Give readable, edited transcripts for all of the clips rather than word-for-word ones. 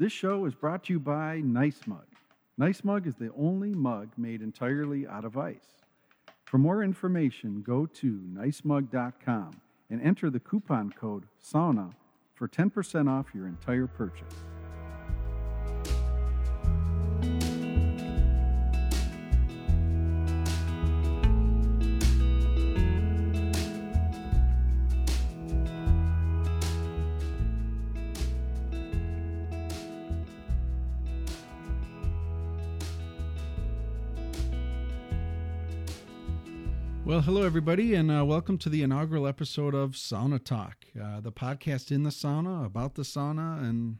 This show is brought to you by Nice Mug. Nice Mug is the only mug made entirely out of ice. For more information, go to nicemug.com and enter the coupon code SAUNA for 10% off your entire purchase. Well, hello, everybody, and welcome to the inaugural episode of Sauna Talk, the podcast in the sauna, about the sauna, and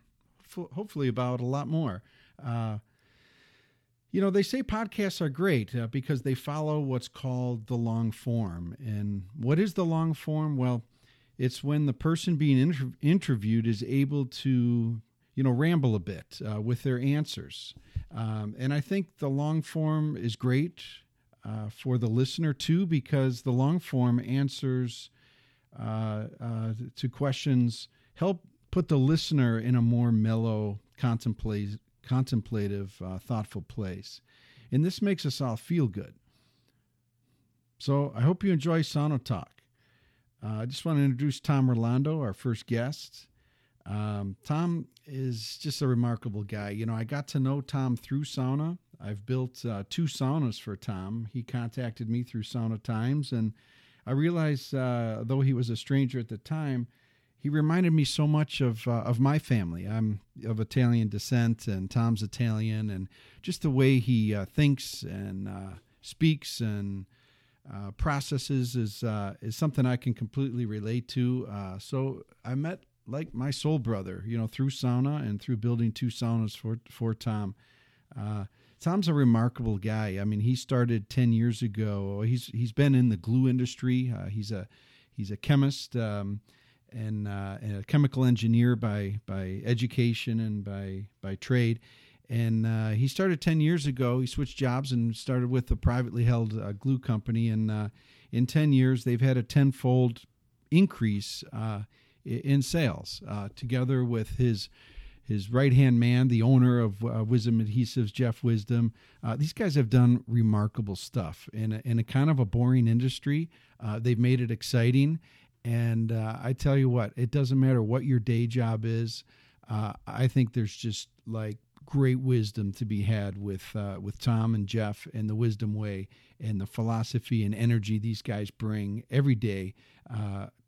hopefully about a lot more. You know, they say podcasts are great because they follow what's called the long form. And what is the long form? Well, it's when the person being interviewed is able to, you know, ramble a bit with their answers. And I think the long form is great for the listener too, because the long form answers to questions help put the listener in a more mellow, contemplative, thoughtful place. And this makes us all feel good. So I hope you enjoy Sauna Talk. I just want to introduce Tom Rolando, our first guest. Tom is just a remarkable guy. You know, I got to know Tom through sauna. I've built two saunas for Tom. He contacted me through Sauna Times, and I realized, though he was a stranger at the time, he reminded me so much of my family. I'm of Italian descent, and Tom's Italian, and just the way he thinks and speaks and processes is something I can completely relate to. So I met like my soul brother, you know, through sauna and through building two saunas for Tom. Tom's a remarkable guy. I mean, he started 10 years ago. He's been in the glue industry. He's a chemist and a chemical engineer by education and by trade. And he started 10 years ago. He switched jobs and started with a privately held glue company. And in 10 years, they've had a tenfold increase in sales, together with his right-hand man, the owner of Wisdom Adhesives, Jeff Wisdom. These guys have done remarkable stuff in a kind of a boring industry. They've made it exciting. And I tell you what, it doesn't matter what your day job is. I think there's just like great wisdom to be had with Tom and Jeff and the Wisdom Way and the philosophy and energy these guys bring every day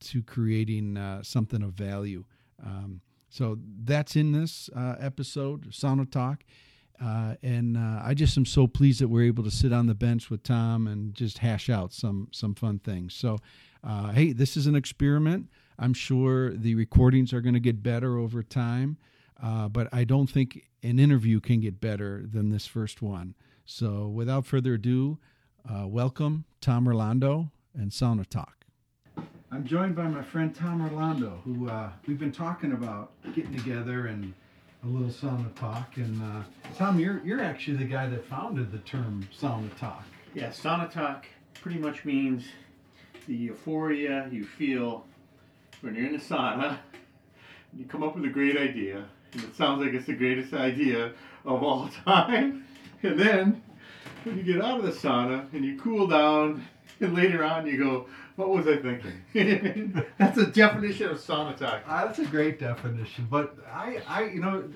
to creating something of value. So that's in this episode, Sauna Talk. And I just am so pleased that we're able to sit on the bench with Tom and just hash out some fun things. So, hey, this is an experiment. I'm sure the recordings are going to get better over time, but I don't think an interview can get better than this first one. So without further ado, welcome Tom Rolando and Sauna Talk. I'm joined by my friend Tom Rolando, who we've been talking about getting together and a little sauna talk. And Tom, you're actually the guy that founded the term sauna talk. Yeah, sauna talk pretty much means the euphoria you feel when you're in a sauna. You come up with a great idea, and it sounds like it's the greatest idea of all time. And then when you get out of the sauna and you cool down, and later on you go, what was I thinking? That's a definition of sauna talk. That's a great definition. But I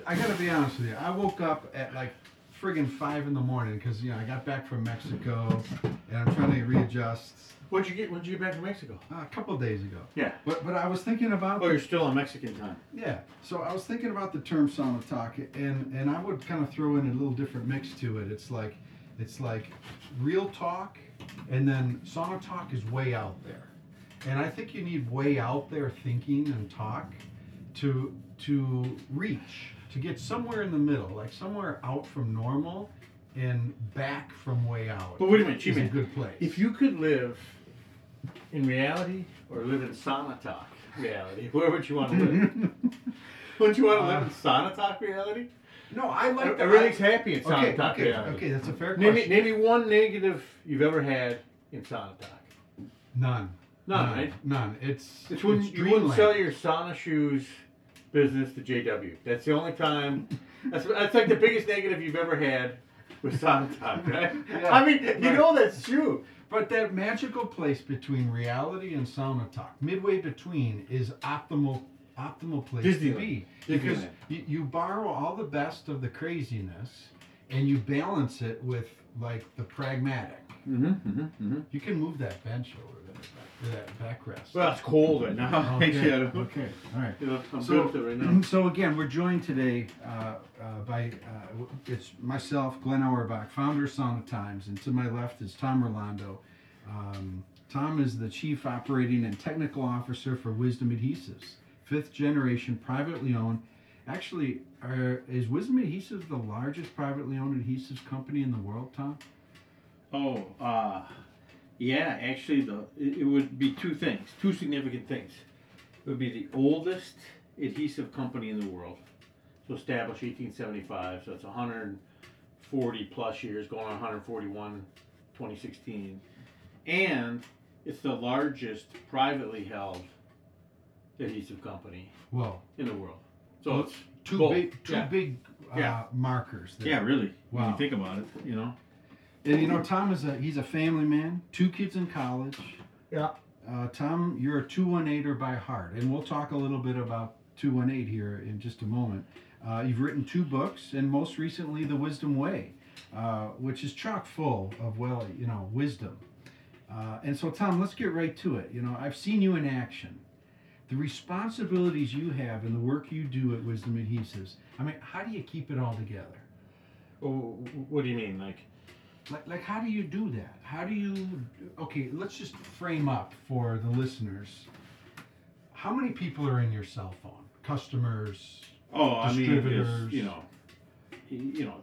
got to be honest with you. I woke up at like friggin' 5 in the morning because, you know, I got back from Mexico and I'm trying to readjust. When'd you get back from Mexico? A couple of days ago. Yeah. But I was thinking about... Oh, you're still on Mexican time. Yeah. So I was thinking about the term sauna talk, and I would kind of throw in a little different mix to it. It's like real talk, and then sauna talk is way out there. And I think you need way out there thinking and talk to reach, to get somewhere in the middle, like somewhere out from normal and back from way out. But wait a minute, a good place. If you could live in reality or live in sauna talk reality, where would you want to live? Would you want to live in sauna talk reality? No, I like that. Everything's happy in sauna talk. Okay, that's a fair question. Maybe one negative you've ever had in sauna talk. None. None, right? None. It's when you wouldn't sell your sauna shoes business to JW. That's the only time. That's like the biggest negative you've ever had with Sauna Talk, right? Yeah. I mean, you know that's true. But that magical place between reality and Sauna Talk, midway between, is optimal place to be. Because you borrow all the best of the craziness and you balance it with, like, the pragmatic. Mm-hmm, mm-hmm, mm-hmm. You can move that bench over there, that backrest. Well, it's cold right now. Okay, okay. All right. Yeah, I'm built it right now. So again, we're joined today by it's myself, Glenn Auerbach, founder of Sauna Times, and to my left is Tom Rolando. Tom is the Chief Operating and Technical Officer for Wisdom Adhesives, 5th generation, privately owned. Actually, is Wisdom Adhesives the largest privately owned adhesives company in the world, Tom? Oh, yeah, actually, it would be two significant things. It would be the oldest adhesive company in the world, so established 1875, so it's 140 plus years, going on 141, 2016. And it's the largest privately held adhesive company in the world. So it's two big markers there. Yeah, really, when you think about it, you know. And you know, Tom he's a family man, 2 kids in college. Yeah. Tom, you're a 218er by heart, and we'll talk a little bit about 218 here in just a moment. You've written 2 books, and most recently, The Wisdom Way, which is chock full of, wisdom. And so, Tom, let's get right to it. You know, I've seen you in action. The responsibilities you have and the work you do at Wisdom Adhesives, I mean, how do you keep it all together? Oh, what do you mean, Like, how do you do that? Okay, let's just frame up for the listeners. How many people are in your cell phone? Customers, distributors? I mean, you know,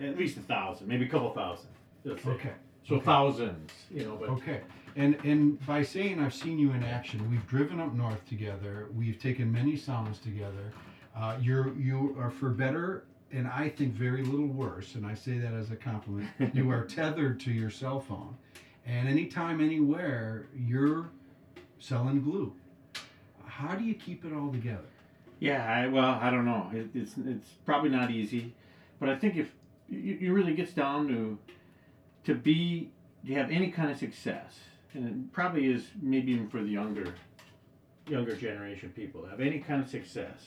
at least 1,000, maybe a couple thousand. Okay. So thousands, But. Okay. And by saying I've seen you in action, we've driven up north together. We've taken many saunas together. You are for better and I think very little worse, and I say that as a compliment, you are tethered to your cell phone. And anytime, anywhere, you're selling glue. How do you keep it all together? Yeah, I don't know. It's probably not easy, but I think if you really gets down to have any kind of success, and it probably is maybe even for the younger generation people, have any kind of success,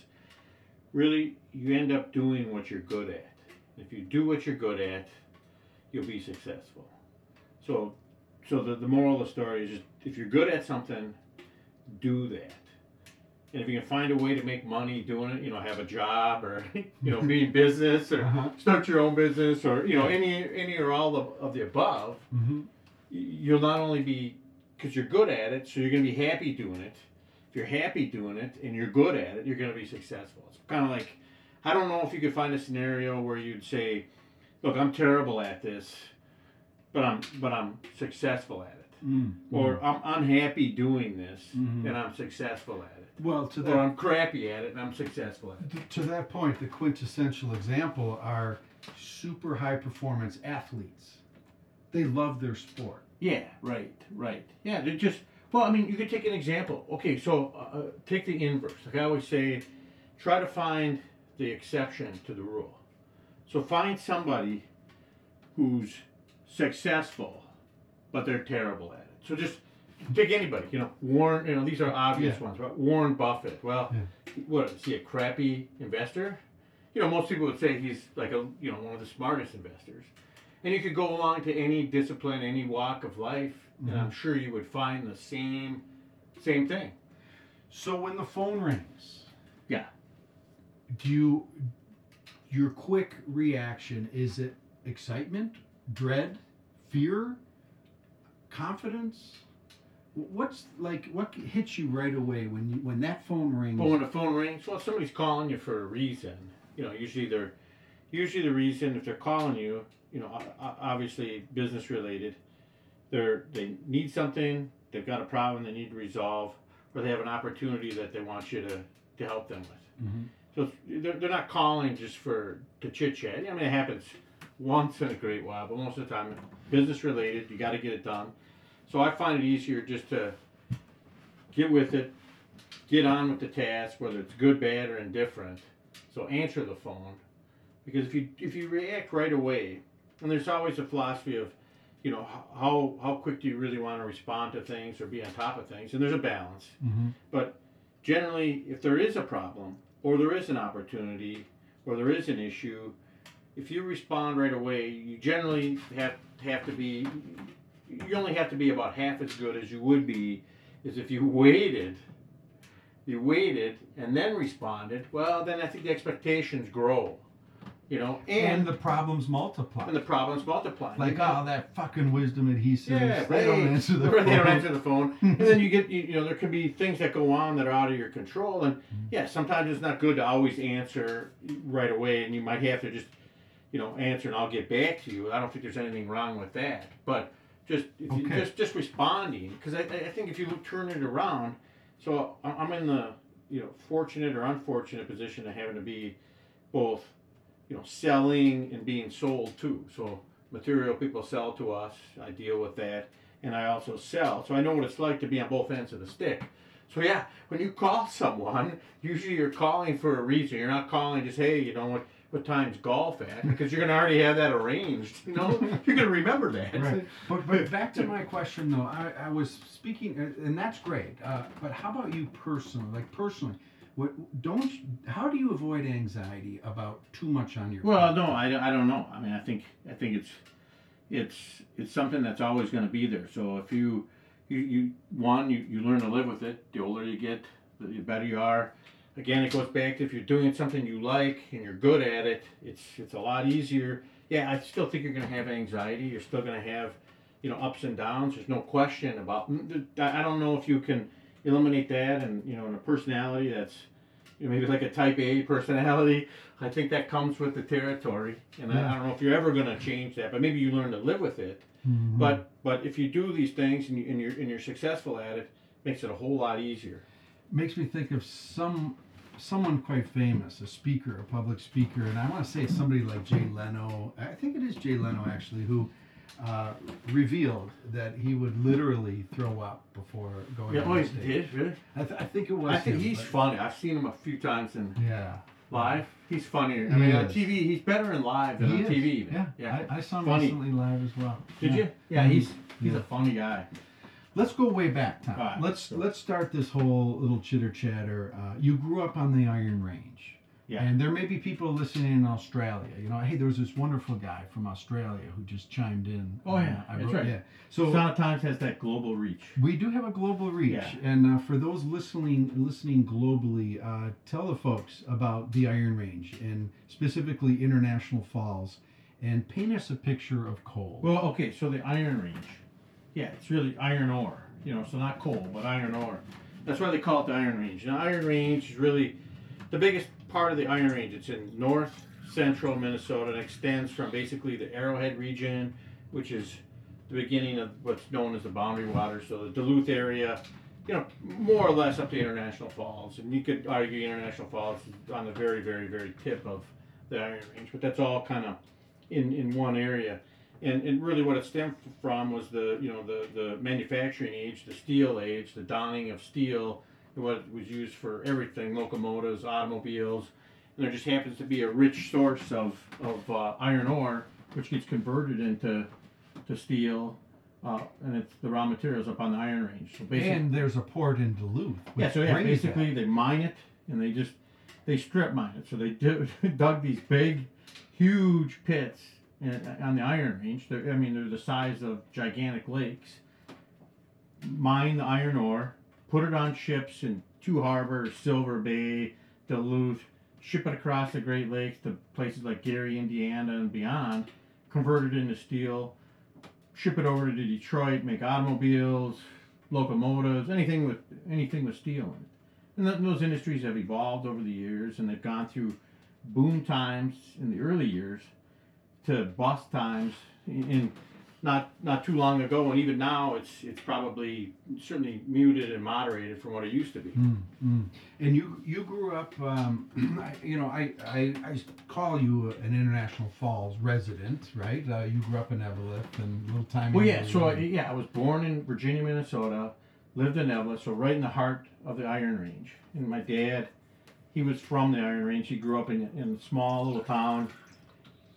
really, you end up doing what you're good at. If you do what you're good at, you'll be successful. So the moral of the story is just, if you're good at something, do that. And if you can find a way to make money doing it, have a job or, be in business or start your own business or, any or all of the above, mm-hmm. You'll not only be, because you're good at it, so you're going to be happy doing it. If you're happy doing it and you're good at it, you're going to be successful. It's kind of like, I don't know if you could find a scenario where you'd say, look, I'm terrible at this, but I'm successful at it. Mm. Or I'm unhappy doing this, mm-hmm. and I'm successful at it. Well, or I'm crappy at it and I'm successful at it. To that point, the quintessential example are super high performance athletes. They love their sport. Yeah, right. Yeah, they're just... Well, I mean, you could take an example. Okay, so take the inverse. Like I always say, try to find the exception to the rule. So find somebody who's successful, but they're terrible at it. So just pick anybody. Warren. These are obvious ones, right? Warren Buffett. Well, what is he, a crappy investor? Most people would say he's like one of the smartest investors. And you could go along to any discipline, any walk of life, mm-hmm. and I'm sure you would find the same thing. So when the phone rings, your quick reaction, is it excitement, dread, fear, confidence? What hits you right away when that phone rings? Well, when the phone rings, well, somebody's calling you for a reason. Usually the reason, if they're calling you, obviously business related, they need something, they've got a problem they need to resolve, or they have an opportunity that they want you to help them with. Mm-hmm. So they're not calling just to chit chat. I mean, it happens once in a great while, but most of the time, business related, you got to get it done. So I find it easier just to get with it, get on with the task, whether it's good, bad, or indifferent. So answer the phone, because if you react right away, and there's always a philosophy of, you know, how quick do you really want to respond to things or be on top of things, and there's a balance. Mm-hmm. But generally, if there is a problem, or there is an opportunity, or there is an issue, if you respond right away, you generally have to be, you only have to be about half as good as you would be as if you waited and then responded. Well, then I think the expectations grow, you know, and the problems multiply. Like, oh, that fucking Wisdom Adhesives. Yeah, they don't answer the phone. And then you get, you know, there can be things that go on that are out of your control. And yeah, sometimes it's not good to always answer right away. And you might have to just, you know, answer and I'll get back to you. I don't think there's anything wrong with that. But just responding, because I think if you turn it around. So I'm in the, you know, fortunate or unfortunate position of having to be both, you know, selling and being sold to. So material people sell to us, I deal with that, and I also sell. So I know what it's like to be on both ends of the stick. So yeah, when you call someone, usually you're calling for a reason. You're not calling just, hey, you know, what time's golf at? Because you're going to already have that arranged. You know, you're going to remember that. Right. But back to my question, though. I was speaking, and that's great. But how about you personally? Like, personally, how do you avoid anxiety about too much on your? Well, no, I don't know. I mean, I think it's something that's always going to be there. So if you learn to live with it. The older you get, the better you are. Again, it goes back to if you're doing something you like and you're good at it, it's a lot easier. Yeah, I still think you're going to have anxiety. You're still going to have, you know, ups and downs. There's no question about. I don't know if you can eliminate that, and you know, in a personality that's, you know, maybe like a Type A personality. I think that comes with the territory, and yeah. I don't know if you're ever going to change that, but maybe you learn to live with it. Mm-hmm. But if you do these things and you're successful at it, it makes it a whole lot easier. Makes me think of someone quite famous, a speaker, a public speaker, and I want to say somebody like Jay Leno. I think it is Jay Leno, actually, who revealed that he would literally throw up before going. Yeah, he did, really? I think it was. I think he's funny. I've seen him a few times in live. He's funnier. I mean, on TV, he's better in live than on TV. Even. Yeah. I saw him recently live as well. Did you? Yeah, he's a funny guy. Let's go way back, Tom. Right, let's start this whole little chitter chatter. You grew up on the Iron Range, and there may be people listening in Australia. You know, hey, there was this wonderful guy from Australia who just chimed in. Oh yeah, that's right. Yeah. So Sauna Times has that global reach. We do have a global reach, and for those listening globally, tell the folks about the Iron Range and specifically International Falls, and paint us a picture of coal. Well, okay, so the Iron Range. Yeah, it's really iron ore, you know, so not coal, but iron ore. That's why they call it the Iron Range. Now, Iron Range is really the biggest part of the Iron Range. It's in north central Minnesota. It extends from basically the Arrowhead region, which is the beginning of what's known as the Boundary Waters, so the Duluth area, you know, more or less up to International Falls. And you could argue International Falls is on the very, very, very tip of the Iron Range, but that's all kind of in one area. And really what it stemmed from was the manufacturing age, the steel age, the donning of steel, and what was used for everything, locomotives, automobiles. And there just happens to be a rich source of iron ore, which gets converted into steel, and it's the raw materials up on the Iron Range. So and there's a port in Duluth. Yeah, so yeah, basically they mine it, and they strip mine it. So they dug these big, huge pits. On the Iron Range, they're the size of gigantic lakes. Mine the iron ore, put it on ships in Two Harbors, Silver Bay, Duluth, ship it across the Great Lakes to places like Gary, Indiana, and beyond, convert it into steel, ship it over to Detroit, make automobiles, locomotives, anything with steel in it. And those industries have evolved over the years, and they've gone through boom times in the early years to bust times in not too long ago, and even now it's probably certainly muted and moderated from what it used to be. And you grew up, you know, I call you an International Falls resident, right? You grew up in Eveleth and a little time. Well, yeah, so I was born in Virginia, Minnesota, lived in Eveleth, so right in the heart of the Iron Range. And my dad, he was from the Iron Range. He grew up in a small little town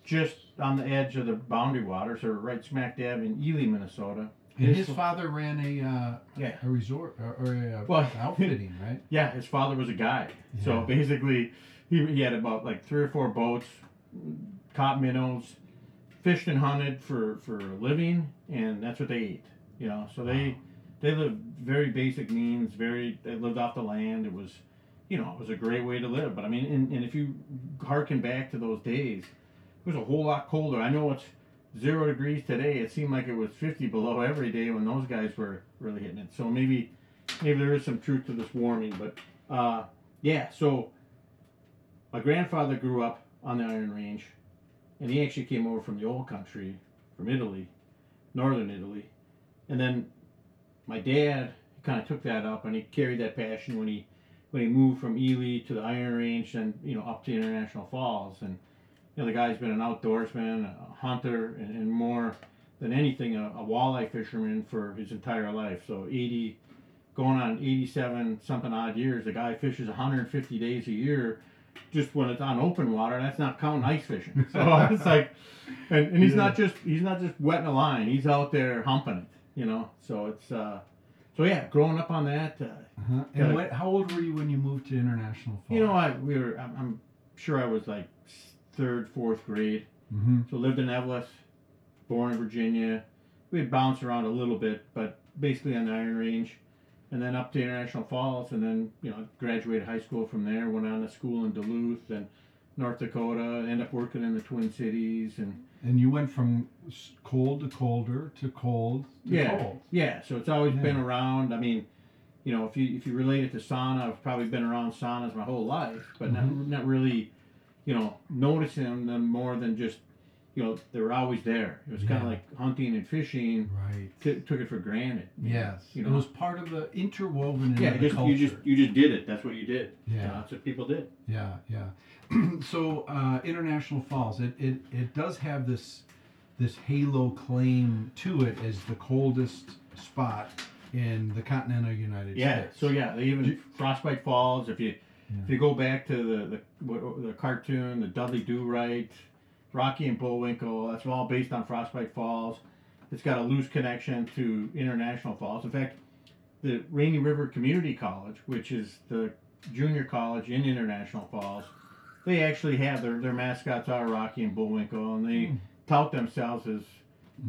just on the edge of the Boundary Waters, or right smack dab in Ely, Minnesota. And his father ran a resort or outfitting, right? Yeah, his father was a guide. Yeah. So basically, he had about like 3 or 4 boats, caught minnows, fished and hunted for a living, and that's what they ate. You know, so they lived very basic means. They lived off the land. It was, you know, it was a great way to live. But I mean, and if you harken back to those days, it was a whole lot colder. I know it's 0 degrees today. It seemed like it was 50 below every day when those guys were really hitting it. So maybe there is some truth to this warming. But so my grandfather grew up on the Iron Range, and he actually came over from the old country, from Italy, northern Italy. And then my dad kind of took that up, and he carried that passion when he moved from Ely to the Iron Range and, you know, up to International Falls. And, you know, the guy's been an outdoorsman, a hunter, and more than anything, a walleye fisherman for his entire life. So 80, going on 87 something odd years, the guy fishes 150 days a year, just when it's on open water. That's not counting ice fishing. So it's like, and he's not just wetting a line. He's out there humping it, you know. So it's growing up on that. And how old were you when you moved to International Falls? You know, I'm sure I was like 3rd, 4th grade. Mm-hmm. So lived in Eveleth, born in Virginia. We had bounced around a little bit, but basically on the Iron Range, and then up to International Falls, and then, you know, graduated high school from there, went on to school in Duluth and North Dakota, ended up working in the Twin Cities. And you went from cold to colder to cold to cold. Yeah, so it's always been around. I mean, you know, if you relate it to sauna, I've probably been around saunas my whole life, but not really, you know, noticing them more than just, you know, they were always there. It was kind of like hunting and fishing. Right. Took it for granted. Yes. You know? It was part of the interwoven into the culture. You just did it. That's what you did. Yeah. You know, that's what people did. Yeah. So International Falls, it does have this halo claim to it as the coldest spot in the continental United States. Yeah. So Frostbite Falls, if you go back to the cartoon, the Dudley Do-Right, Rocky and Bullwinkle, that's all based on Frostbite Falls. It's got a loose connection to International Falls. In fact, the Rainy River Community College, which is the junior college in International Falls, they actually have their mascots are Rocky and Bullwinkle, and they tout themselves as,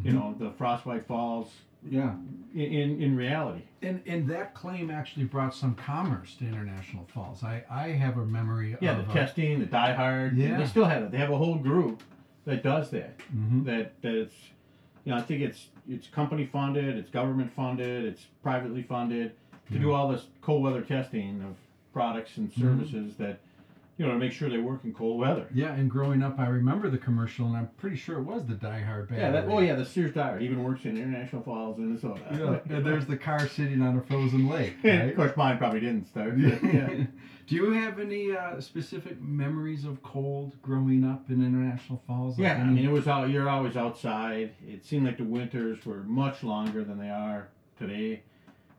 you know, the Frostbite Falls. Yeah, in reality, and that claim actually brought some commerce to International Falls. I have a memory of the testing, the Die Hard. Yeah, they still have it. They have a whole group that does that. Mm-hmm. That it's, you know, I think it's company funded, it's government funded, it's privately funded to do all this cold weather testing of products and services that, you know, to make sure they work in cold weather. Yeah, and growing up, I remember the commercial, and I'm pretty sure it was the Die Hard battery. The Sears Die Hard even works in International Falls, Minnesota. Yeah, and there's the car sitting on a frozen lake. Right? Of course, mine probably didn't start. Yeah. Do you have any specific memories of cold growing up in International Falls? Like I mean, it was all, you're always outside. It seemed like the winters were much longer than they are today,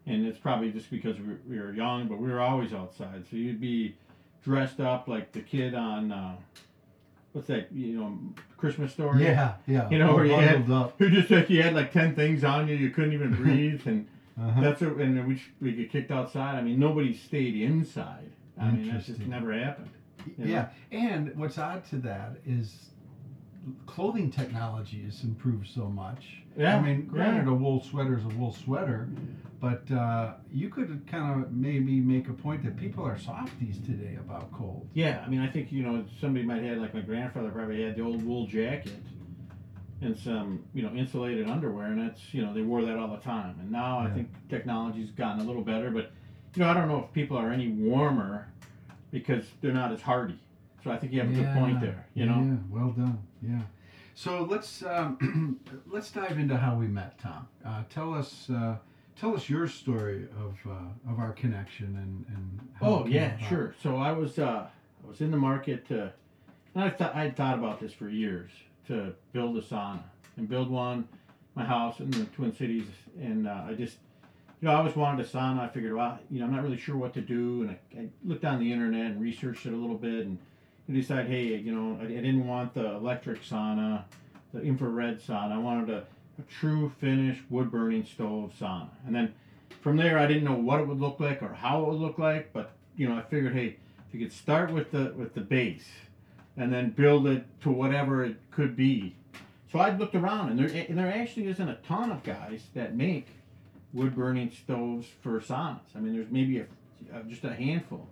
and it's probably just because we were young, but we were always outside. So you'd be dressed up like the kid on, what's that, you know, Christmas Story? Yeah. You know, where you had like 10 things on you, you couldn't even breathe, and and we get kicked outside. I mean, nobody stayed inside. I mean, that just never happened. You know? Yeah, and what's odd to that is clothing technology has improved so much. Yeah. I mean, granted, a wool sweater is a wool sweater, but you could kind of maybe make a point that people are softies today about cold. Yeah, I mean, I think, you know, somebody might have, like my grandfather probably had the old wool jacket and some, you know, insulated underwear, and that's, you know, they wore that all the time. And now I think technology's gotten a little better, but, you know, I don't know if people are any warmer because they're not as hardy. So I think you have a good point there, you know? Yeah, well done, yeah. So let's dive into how we met, Tom. Tell us your story of our connection and how. Oh, yeah, sure. So I was in the market to, and I'd thought about this for years, to build a sauna and build one, my house in the Twin Cities, and I just you know, I always wanted a sauna. I figured, well, you know, I'm not really sure what to do, and I looked on the internet and researched it a little bit, and decided, hey, you know, I didn't want the electric sauna, the infrared sauna. I wanted a true Finnish wood-burning stove sauna. And then from there, I didn't know what it would look like or how it would look like, but you know, I figured, hey, if you could start with the base, and then build it to whatever it could be. So I looked around, and there actually isn't a ton of guys that make wood-burning stoves for saunas. I mean, there's maybe just a handful.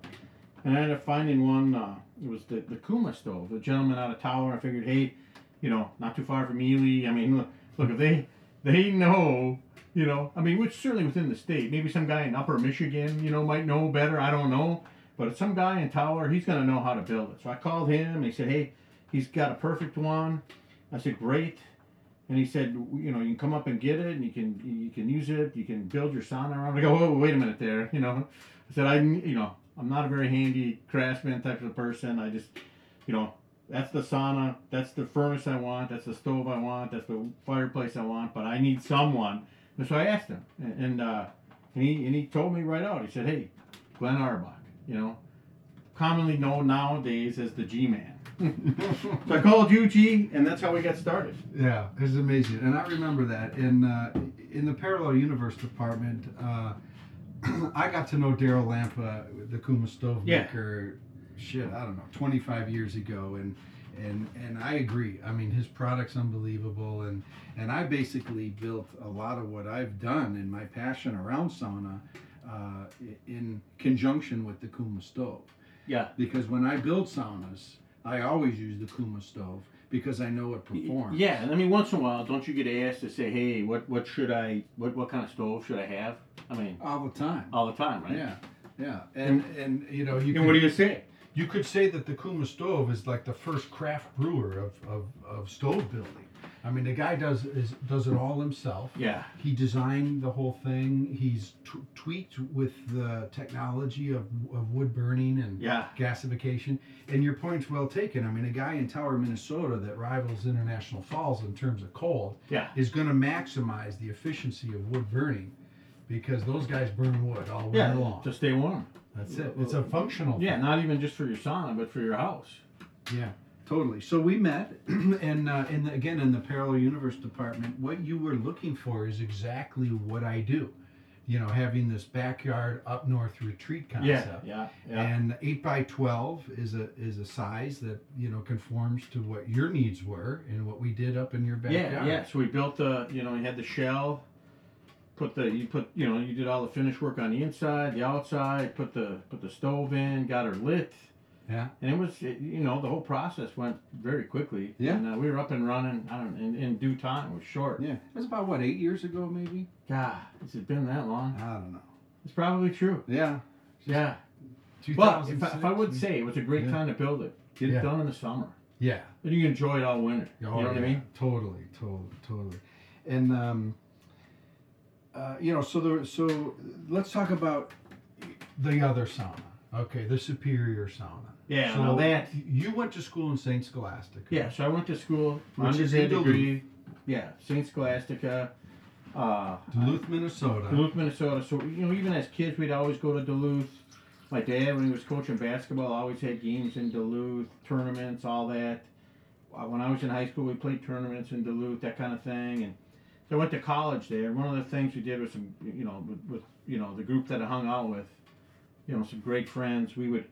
And I ended up finding one, it was the Kuuma Stove, the gentleman out of Tower. I figured, hey, you know, not too far from Ely. I mean, look, if they know, you know, I mean, which certainly within the state, maybe some guy in Upper Michigan, you know, might know better, I don't know. But some guy in Tower, he's going to know how to build it. So I called him, and he said, hey, he's got a perfect one. I said, great. And he said, you know, you can come up and get it, and you can use it. You can build your sauna around. I go, oh, wait a minute there, you know. I said, I'm not a very handy craftsman type of person. I just, you know, that's the sauna. That's the furnace I want. That's the stove I want. That's the fireplace I want. But I need someone. And so I asked him, and he told me right out. He said, hey, Glenn Auerbach. You know, commonly known nowadays as the G-Man. So I called you G, and that's how we got started. Yeah, it's amazing. And I remember that. In the Parallel Universe department, I got to know Daryl Lampa, the Kuuma Stove maker, I don't know, 25 years ago. And I agree. I mean, his product's unbelievable. And I basically built a lot of what I've done in my passion around sauna, in conjunction with the Kuuma Stove. Yeah. Because when I build saunas, I always use the Kuuma Stove because I know it performs. Yeah, and I mean, once in a while, don't you get asked to say, hey, what kind of stove should I have? I mean... All the time, right? Yeah. And you know... You could, what do you say? You could say that the Kuuma Stove is like the first craft brewer of stove building. I mean, the guy does it all himself. Yeah. He designed the whole thing. He's tweaked with the technology of wood burning and gasification. And your point's well taken. I mean, a guy in Tower, Minnesota that rivals International Falls in terms of cold is going to maximize the efficiency of wood burning because those guys burn wood all winter long. To stay warm. That's it. It's a functional thing. Not even just for your sauna, but for your house. Yeah. Totally. So we met, and in the Parallel Universe department, what you were looking for is exactly what I do. You know, having this backyard up north retreat concept. Yeah. And 8x12 is a size that, you know, conforms to what your needs were and what we did up in your backyard. Yeah. So we built we had the shell, you did all the finish work on the inside, the outside, put the stove in, got her lit. Yeah, and it was the whole process went very quickly. Yeah, and we were up and running. I don't know, in due time. It was short. Yeah, it was about 8 years ago, maybe. God, has it been that long? I don't know. It's probably true. Yeah, yeah. But if I would say, it was a great time to build it. Get it done in the summer. Yeah, and you can enjoy it all winter. Oh, you know what I mean? Totally. And so let's talk about the other sauna. Okay, the Superior sauna. Yeah, so that you went to school in Saint Scholastica. Yeah, so I went to school, undergrad degree. Yeah, Saint Scholastica, Duluth, Minnesota. So you know, even as kids, we'd always go to Duluth. My dad, when he was coaching basketball, always had games in Duluth, tournaments, all that. When I was in high school, we played tournaments in Duluth, that kind of thing. And so I went to college there. One of the things we did was the group that I hung out with. You know, some great friends. We would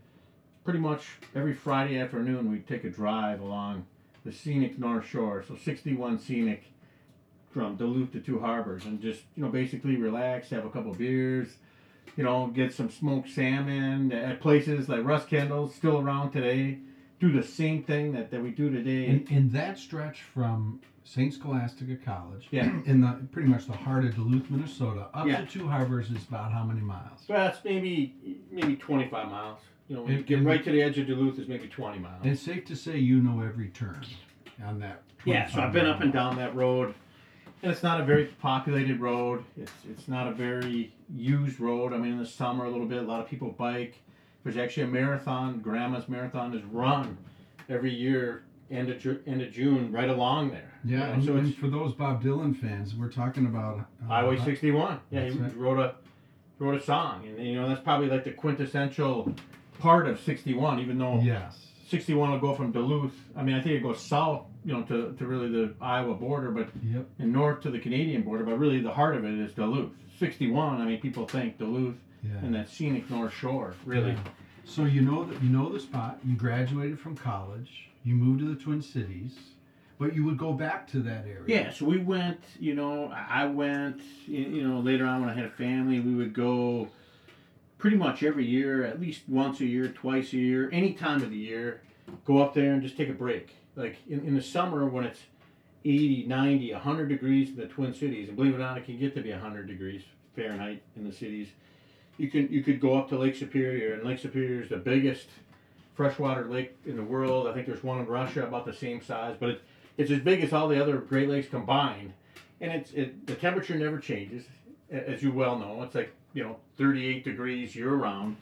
pretty much every Friday afternoon we'd take a drive along the scenic North Shore, so 61 scenic from Duluth to Two Harbors, and just, you know, basically relax, have a couple of beers, you know, get some smoked salmon at places like Russ Kendall's, still around today. Do the same thing that we do today. In that stretch from St. Scholastica College, in the pretty much the heart of Duluth, Minnesota, up to Two Harbors is about how many miles? Well, it's maybe 25 miles. You know, when you get right to the edge of Duluth is maybe 20 miles. It's safe to say you know every turn on that. Yeah, so I've been up and down that road, and it's not a very populated road. It's not a very used road. I mean, in the summer a little bit, a lot of people bike. There's actually a marathon. Grandma's marathon is run every year end of June, right along there. Yeah, you know, so and for those Bob Dylan fans, we're talking about Highway 61. Yeah, he wrote a song, and you know that's probably like the quintessential part of 61. Even though 61 will go from Duluth. I mean, I think it goes south, you know, to really the Iowa border, but and north to the Canadian border. But really, the heart of it is Duluth. 61. I mean, people think Duluth and that scenic North Shore, really. Yeah. So you know the spot. You graduated from college. You moved to the Twin Cities, but you would go back to that area. Yeah, so we went, you know, I went, you know, later on when I had a family, we would go pretty much every year, at least once a year, twice a year, any time of the year, go up there and just take a break. Like in the summer when it's 80, 90, 100 degrees in the Twin Cities, and believe it or not, it can get to be 100 degrees Fahrenheit in the cities, you could go up to Lake Superior, and Lake Superior is the biggest freshwater lake in the world. I think there's one in Russia about the same size, but it's as big as all the other Great Lakes combined, and the temperature never changes, as you well know. It's like, you know, 38 degrees year round,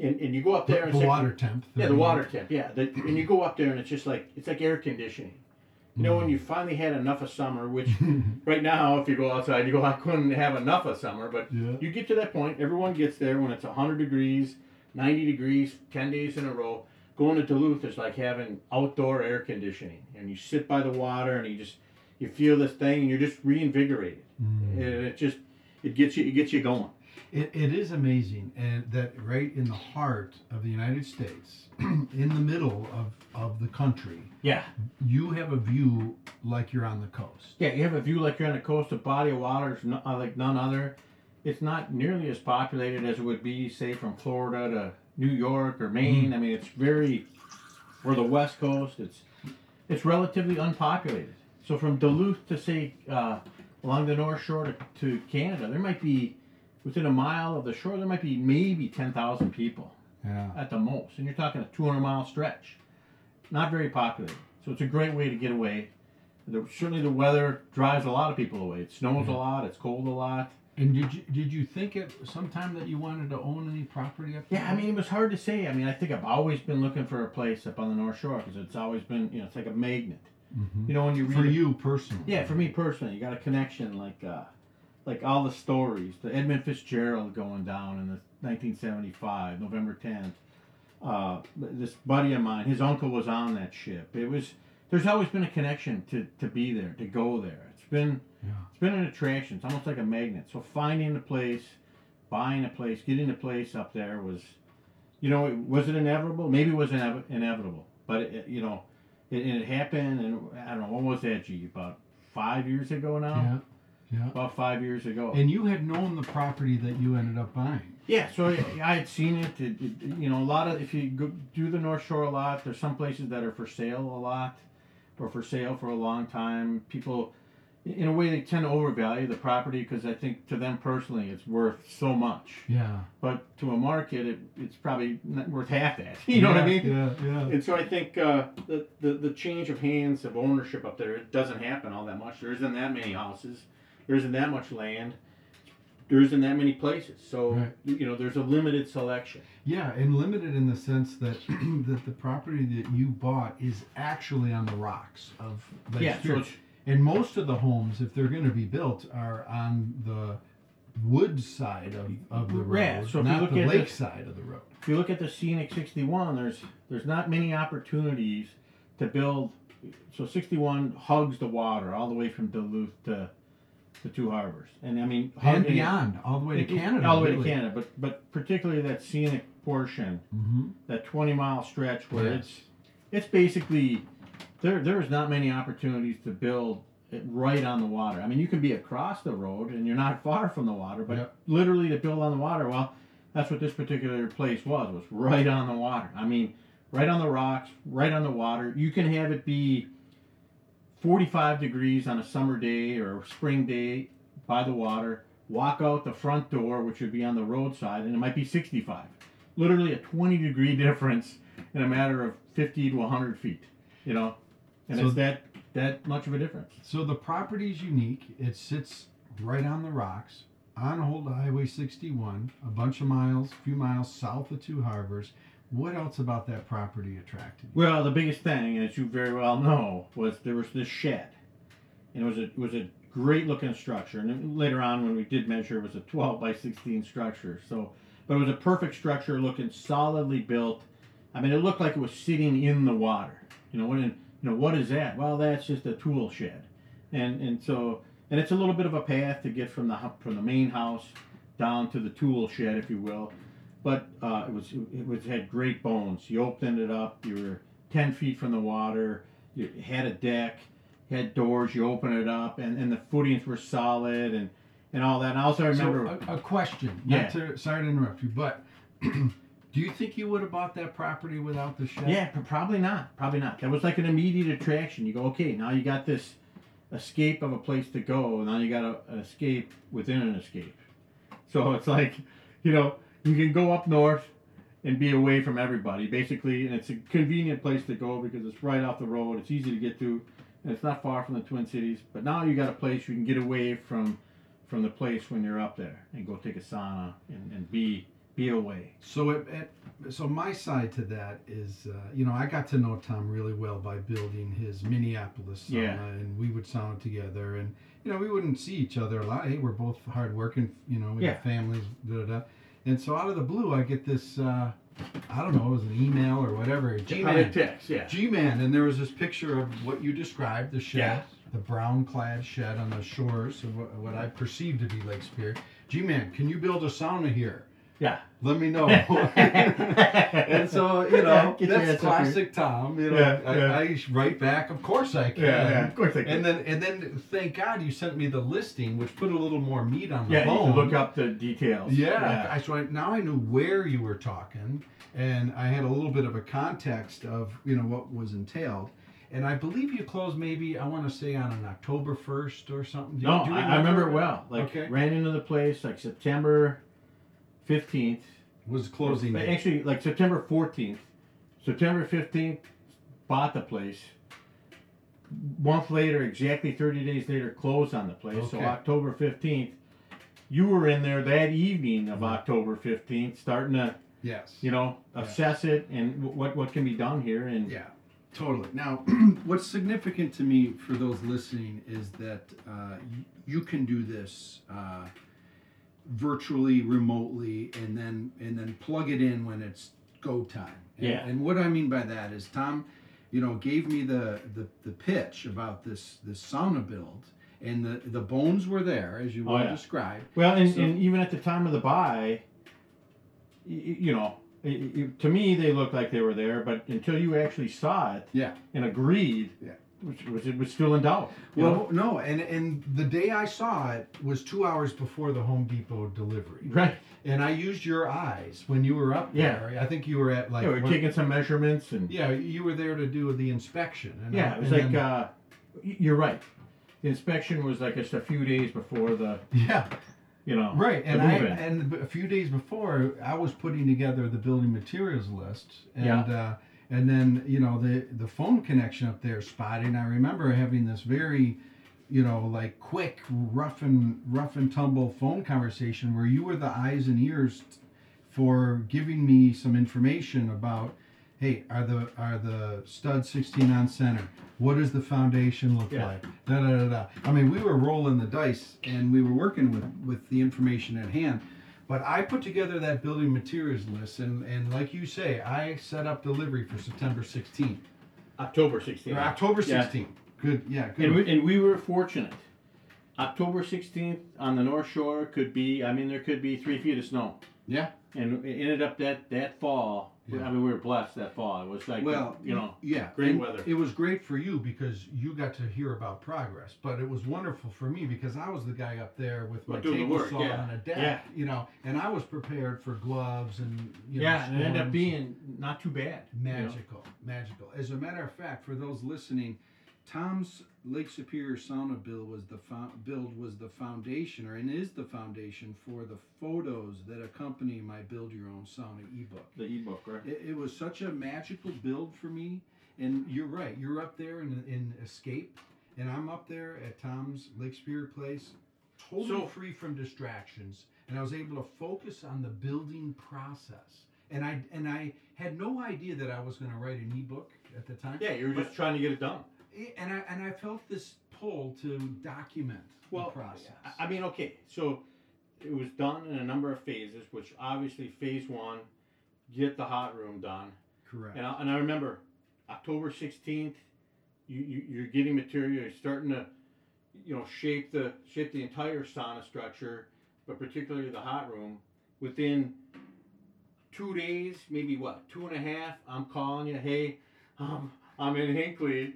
and you go up there and the water temp. Yeah, the water temp. Yeah, and you go up there and it's just like it's like air conditioning. You know, when you finally had enough of summer, which right now, if you go outside, you go, I couldn't have enough of summer, but you get to that point. Everyone gets there when it's 100 degrees. 90 degrees, 10 days in a row. Going to Duluth is like having outdoor air conditioning. And you sit by the water and you feel this thing and you're just reinvigorated. And it gets you going. It is amazing, and that right in the heart of the United States, in the middle of the country, you have a view like you're on the coast. Yeah, you have a view like you're on the coast. A body of water is like none other. It's not nearly as populated as it would be, say, from Florida to New York or Maine. I mean, we're the West Coast. It's relatively unpopulated. So from Duluth to, say, along the North Shore to Canada, there might be, within a mile of the shore, there might be maybe 10,000 people at the most. And you're talking a 200-mile stretch. Not very populated. So it's a great way to get away. Certainly the weather drives a lot of people away. It snows a lot. It's cold a lot. And did you think at some time that you wanted to own any property up there? Yeah, I mean, it was hard to say. I mean, I think I've always been looking for a place up on the North Shore because it's always been, you know, it's like a magnet. You know, when you read for you personally. Yeah, for me personally, you got a connection like all the stories, the Edmund Fitzgerald going down in the 1975 November 10th. This buddy of mine, his uncle was on that ship. It was there's always been a connection to be there, to go there. It's been an attraction. It's almost like a magnet. So finding the place, buying a place, getting the place up there was, you know, was it inevitable? Maybe it was inevitable, but it, you know, it happened. And I don't know, when was that, G? About 5 years ago now. Yeah. About 5 years ago. And you had known the property that you ended up buying. Yeah. So I had seen it. You know, a lot of if you go, do the North Shore a lot, there's some places that are for sale a lot, or for sale for a long time. People. In a way, they tend to overvalue the property because I think to them personally, it's worth so much. Yeah. But to a market, it's probably not worth half that. You know what I mean? Yeah. And so I think the change of hands of ownership up there, it doesn't happen all that much. There isn't that many houses. There isn't that much land. There isn't that many places. So, you know, there's a limited selection. Yeah, and limited in the sense that that the property that you bought is actually on the rocks of Lake Superior. So and most of the homes, if they're going to be built, are on the wood side of the road, so not the lake side of the road. If you look at the scenic 61, there's not many opportunities to build. So 61 hugs the water all the way from Duluth to the Two Harbors. And I mean, and beyond, all the way to Canada. All the way to Canada, but particularly that scenic portion, that 20-mile stretch where it's basically... There's not many opportunities to build it right on the water. I mean, you can be across the road and you're not far from the water, but literally to build on the water, well, that's what this particular place was right on the water. I mean, right on the rocks, right on the water. You can have it be 45 degrees on a summer day or spring day by the water, walk out the front door, which would be on the roadside, and it might be 65. Literally a 20-degree difference in a matter of 50 to 100 feet, you know? And so it's that much of a difference. So the property is unique. It sits right on the rocks, on old Highway 61, a bunch of miles, a few miles south of Two Harbors, What else about that property attracted you? Well, the biggest thing, as you very well know, was there was this shed. And it was a great looking structure. And then later on when we did measure, it was a 12 by 16 structure. So, but it was a perfect structure looking solidly built. I mean, it looked like it was sitting in the water. What is that? Well, that's just a tool shed. And so it's a little bit of a path to get from the main house down to the tool shed, if you will. But it had great bones. You opened it up. You were 10 feet from the water. You had a deck. Had doors. You open it up, and the footings were solid, and all that. And I also remember a question. Yeah. Sorry to interrupt you, but do you think you would have bought that property without the shed? Yeah, probably not. That was like an immediate attraction. You go, okay, now you got this escape of a place to go. Now you got an escape within an escape. So it's like, you can go up north and be away from everybody, basically. And it's a convenient place to go because it's right off the road. It's easy to get to. And it's not far from the Twin Cities. But now you got a place you can get away from the place when you're up there and go take a sauna and be away. So so my side to that is, I got to know Tom really well by building his Minneapolis sauna, and we would sauna together, and we wouldn't see each other a lot. Hey, we're both hard working, we got families, And so out of the blue, I get this, it was an email or whatever. G-Man. Text, yeah. G-Man. And there was this picture of what you described, the shed, the brown-clad shed on the shores of what I perceived to be Lake Superior. G-Man, can you build a sauna here? Yeah. Let me know. And so, that's classic Tom. I write back, of course I can. Yeah, of course I can. And then thank God you sent me the listing, which put a little more meat on the bone. Yeah, look up the details. Yeah. Now I knew where you were talking, and I had a little bit of a context of, what was entailed. And I believe you closed maybe, I want to say, on an October 1st or something. I remember it well. Ran into the place, September 15th was closing date. Actually, September 14th. September 15th, bought the place. Month later, exactly 30 days later, closed on the place. Okay. So October 15th, you were in there that evening of October 15th, starting to, assess it and what can be done here. And yeah, totally. Now, what's significant to me for those listening is that you can do this virtually, remotely, and then plug it in when it's go time. And what I mean by that is Tom, gave me the pitch about this sauna build, and the bones were there, as you described. Well, and even at the time of the buy, to me they looked like they were there, but until you actually saw it and agreed, it was still in doubt. Well, no, and the day I saw it was 2 hours before the Home Depot delivery. Right. And I used your eyes when you were up there. I think you were at we were taking some measurements and you were there to do the inspection. And you're right. The inspection was just a few days before the right. And a few days before I was putting together the building materials list and then, the phone connection up there spotted, and I remember having this very, quick, rough and tumble phone conversation where you were the eyes and ears for giving me some information about, hey, are the studs 16 on center? What does the foundation look like? Da-da-da-da. I mean, we were rolling the dice, and we were working with the information at hand. But I put together that building materials list, and like you say, I set up delivery for September 16th. October 16th. Or October 16th. Yeah. Good, yeah. Good. And we were fortunate. October 16th on the North Shore could be, there could be 3 feet of snow. Yeah. And it ended up that fall. Yeah. We were blessed that fall. It was great weather. It was great for you because you got to hear about progress, but it was wonderful for me because I was the guy up there with my table saw on a deck, and I was prepared for gloves and storms. And it ended up being not too bad. Magical. As a matter of fact, for those listening, Tom's Lake Superior sauna build was the foundation, and is the foundation for the photos that accompany my Build Your Own Sauna ebook. The ebook, right? It was such a magical build for me, and you're right. You're up there in escape, and I'm up there at Tom's Lake Superior place, totally free from distractions, and I was able to focus on the building process. And I had no idea that I was going to write an ebook at the time. Yeah, you were just trying to get it done. And I felt this pull to document the process. I mean, okay, so it was done in a number of phases, which obviously phase one, get the hot room done. Correct. And I remember October 16th, you're getting material, you're starting to, shape the entire sauna structure, but particularly the hot room. Within 2 days, maybe 2.5, I'm calling you, hey, I'm in Hinckley,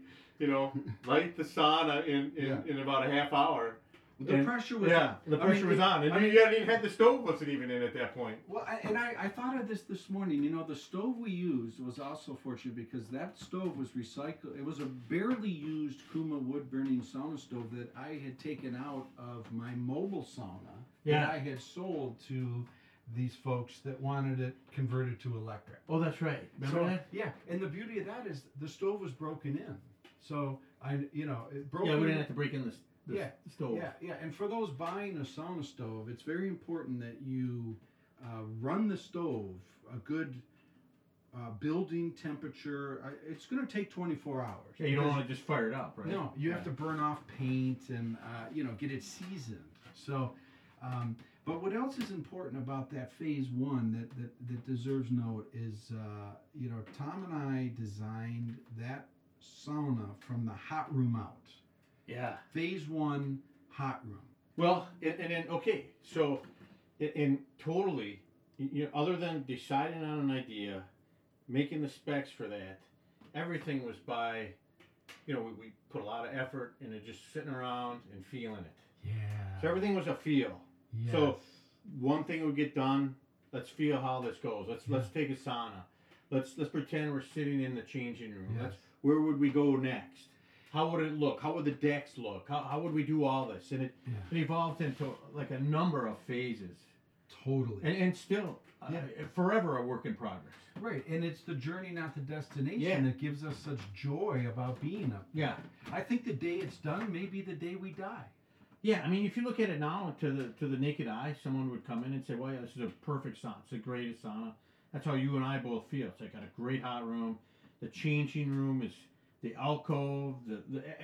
light the sauna in about a half hour. The pressure was on. And you hadn't even had the stove wasn't even in at that point. Well, I thought of this morning. The stove we used was also fortunate because that stove was recycled. It was a barely used Kuuma wood-burning sauna stove that I had taken out of my mobile sauna that I had sold to these folks that wanted it converted to electric. Oh, that's right. Remember that? Yeah. And the beauty of that is the stove was broken in. So, it broke in. Yeah, we didn't have to break in this. Stove. Yeah. And for those buying a sauna stove, it's very important that you run the stove a good building temperature. It's going to take 24 hours. Yeah, you don't want to just fire it up, right? No, you have to burn off paint and get it seasoned. So, but what else is important about that phase one that deserves note is Tom and I designed that sauna from the hot room out. Yeah. Phase one, hot room. Well, totally, other than deciding on an idea, making the specs for that, everything was by, we put a lot of effort into just sitting around and feeling it. Yeah. So everything was a feel. Yes. So one thing would get done, let's feel how this goes. Let's take a sauna. Let's pretend we're sitting in the changing room. Yes. Where would we go next? How would it look? How would the decks look? How would we do all this? And it evolved into a number of phases. Totally. And still, forever a work in progress. Right. And it's the journey, not the destination, that gives us such joy about being up there. Yeah. I think the day it's done may be the day we die. Yeah. I mean, if you look at it now to the naked eye, someone would come in and say, well, yeah, this is a perfect sauna. It's the greatest sauna. That's how you and I both feel. It's got a great hot room. The changing room is... the alcove,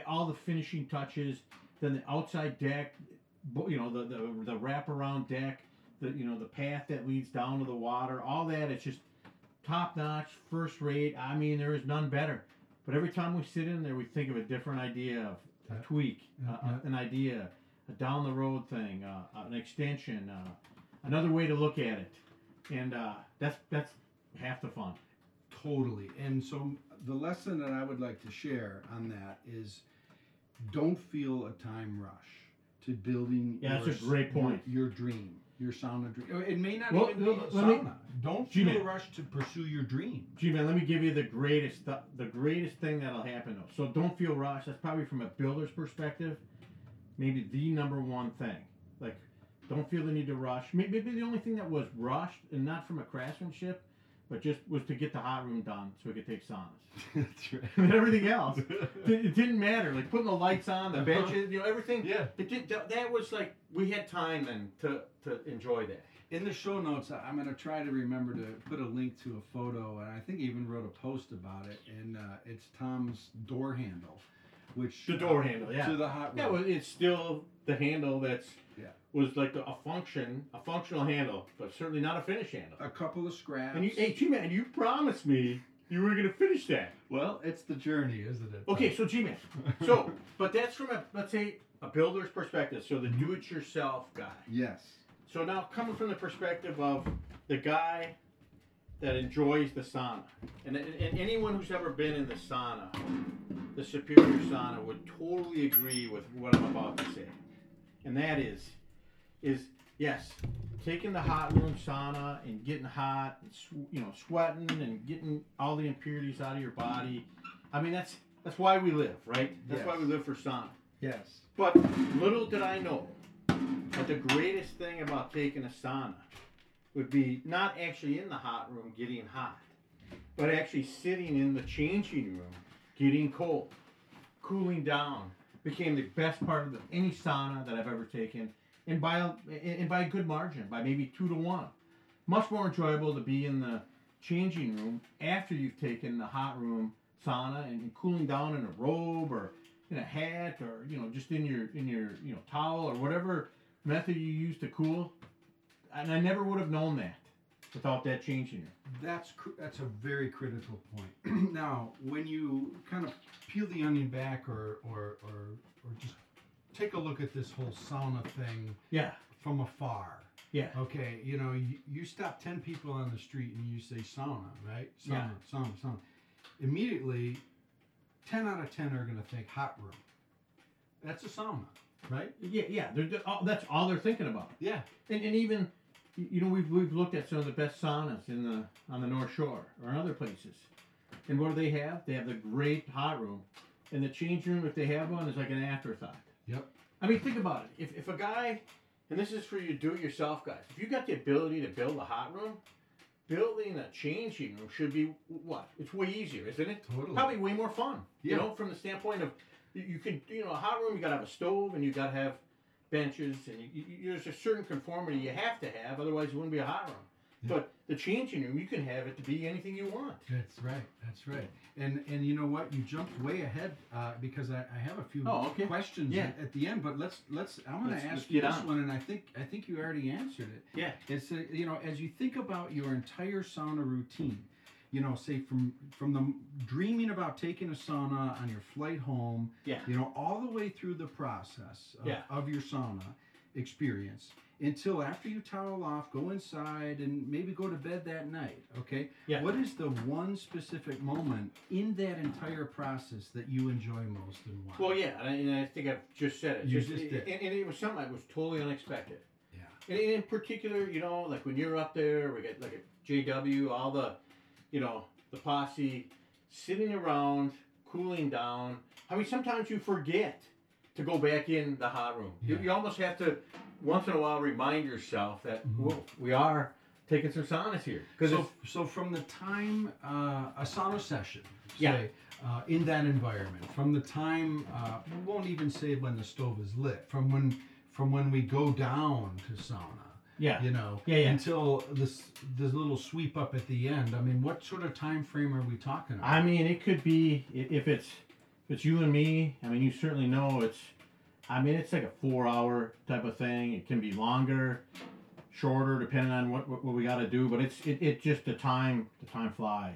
all the finishing touches, then the outside deck, the wraparound deck, the path that leads down to the water, all that. It's just top notch, first rate. I mean, there is none better. But every time we sit in there, we think of a different idea, a tweak, an idea, a down the road thing, an extension, another way to look at it, and that's half the fun. Totally, and so. The lesson that I would like to share on that is don't feel a time rush to building your dream, your sauna dream. It may not even be a sauna. Don't feel a rush to pursue your dream. G-Man, let me give you the greatest thing that'll happen though. So don't feel rushed. That's probably from a builder's perspective, maybe the number one thing. Like, don't feel the need to rush. Maybe the only thing that was rushed, and not from a craftsmanship, but just was to get the hot room done so we could take saunas. That's right. And everything else, it didn't matter. Like putting the lights on, the benches, everything. Yeah. That was like we had time then to enjoy that. In the show notes, I'm going to try to remember to put a link to a photo, and I think I even wrote a post about it. And it's Tom's door handle, to the hot room. Yeah, well, it's still the handle that's. Yeah. Was like a functional handle, but certainly not a finish handle. A couple of scraps. And G-Man, you promised me you were going to finish that. Well, it's the journey, isn't it? Okay, so G-Man. But that's from let's say a builder's perspective. So the do-it-yourself guy. Yes. So now coming from the perspective of the guy that enjoys the sauna, and anyone who's ever been in the sauna, the Superior Sauna, would totally agree with what I'm about to say, and that is taking the hot room sauna and getting hot and sweating and getting all the impurities out of your body. I mean, that's why we live, right? That's why we live for sauna. Yes. But little did I know that the greatest thing about taking a sauna would be not actually in the hot room getting hot, but actually sitting in the changing room getting cold. Cooling down became the best part of any sauna that I've ever taken. And by a good margin, by maybe 2-1. Much more enjoyable to be in the changing room after you've taken the hot room sauna and cooling down in a robe or in a hat or, you know, just in your you know, towel or whatever method you use to cool. And I never would have known that without that changing room. That's a very critical point. Now, when you kind of peel the onion back or just take a look at this whole sauna thing from afar. Yeah. Okay, you know, you stop 10 people on the street and you say sauna, right? Sauna. Immediately, 10 out of 10 are going to think hot room. That's a sauna, right? Yeah. That's all they're thinking about. Yeah. And even, you know, we've looked at some of the best saunas on the North Shore or in other places. And what do they have? They have the great hot room. And the change room, if they have one, is like an afterthought. Yep. I mean, think about it. If a guy, and this is for you do-it-yourself guys, if you got the ability to build a hot room, building a changing room should be what? It's way easier, isn't it? Totally. Probably way more fun. Yeah. You know, from the standpoint of, you could, you know, a hot room, you got to have a stove and you got to have benches and there's a certain conformity you have to have, otherwise it wouldn't be a hot room. Yeah. But the changing room, you can have it to be anything you want. That's right. And you know what? You jumped way ahead because I have a few questions at the end. But I'm going to ask you this one, and I think you already answered it. Yeah. It's you know, as you think about your entire sauna routine, you know, say from the dreaming about taking a sauna on your flight home, you know, all the way through the process of your sauna experience. Until after you towel off, go inside, and maybe go to bed that night, okay? Yeah. What is the one specific moment in that entire process that you enjoy most and why? Well, yeah, and I think I've just said it. You just did. And it was something that was totally unexpected. Yeah. And in particular, you know, like when you're up there, we got like a JW, all the, you know, the posse, sitting around, cooling down. I mean, sometimes you forget to go back in the hot room. Yeah. You almost have to, once in a while, remind yourself that we are taking some saunas here. So from the time a sauna session, say, in that environment, from the time, we won't even say when the stove is lit, from when we go down to sauna, until this little sweep up at the end. I mean, what sort of time frame are we talking about? I mean, it could be, if it's you and me, I mean, you certainly know it's like a 4-hour type of thing. It can be longer, shorter, depending on what we got to do. But it's just the time flies.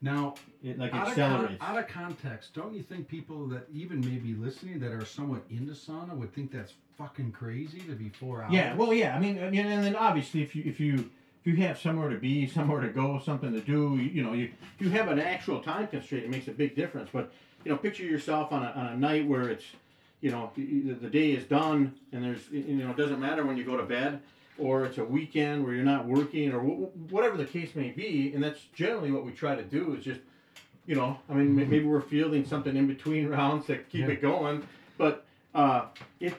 Now, it like accelerates. Out of context, don't you think people that even may be listening that are somewhat into sauna would think that's fucking crazy to be 4 hours? Yeah, well, yeah. I mean, and then obviously, if you have somewhere to be, somewhere to go, something to do, you know, you have an actual time constraint. It makes a big difference. But you know, picture yourself on a night where it's, you know, the day is done and there's, you know, it doesn't matter when you go to bed, or it's a weekend where you're not working, or whatever the case may be. And that's generally what we try to do is just, you know, I mean, maybe we're fielding something in between rounds to keep it going, but the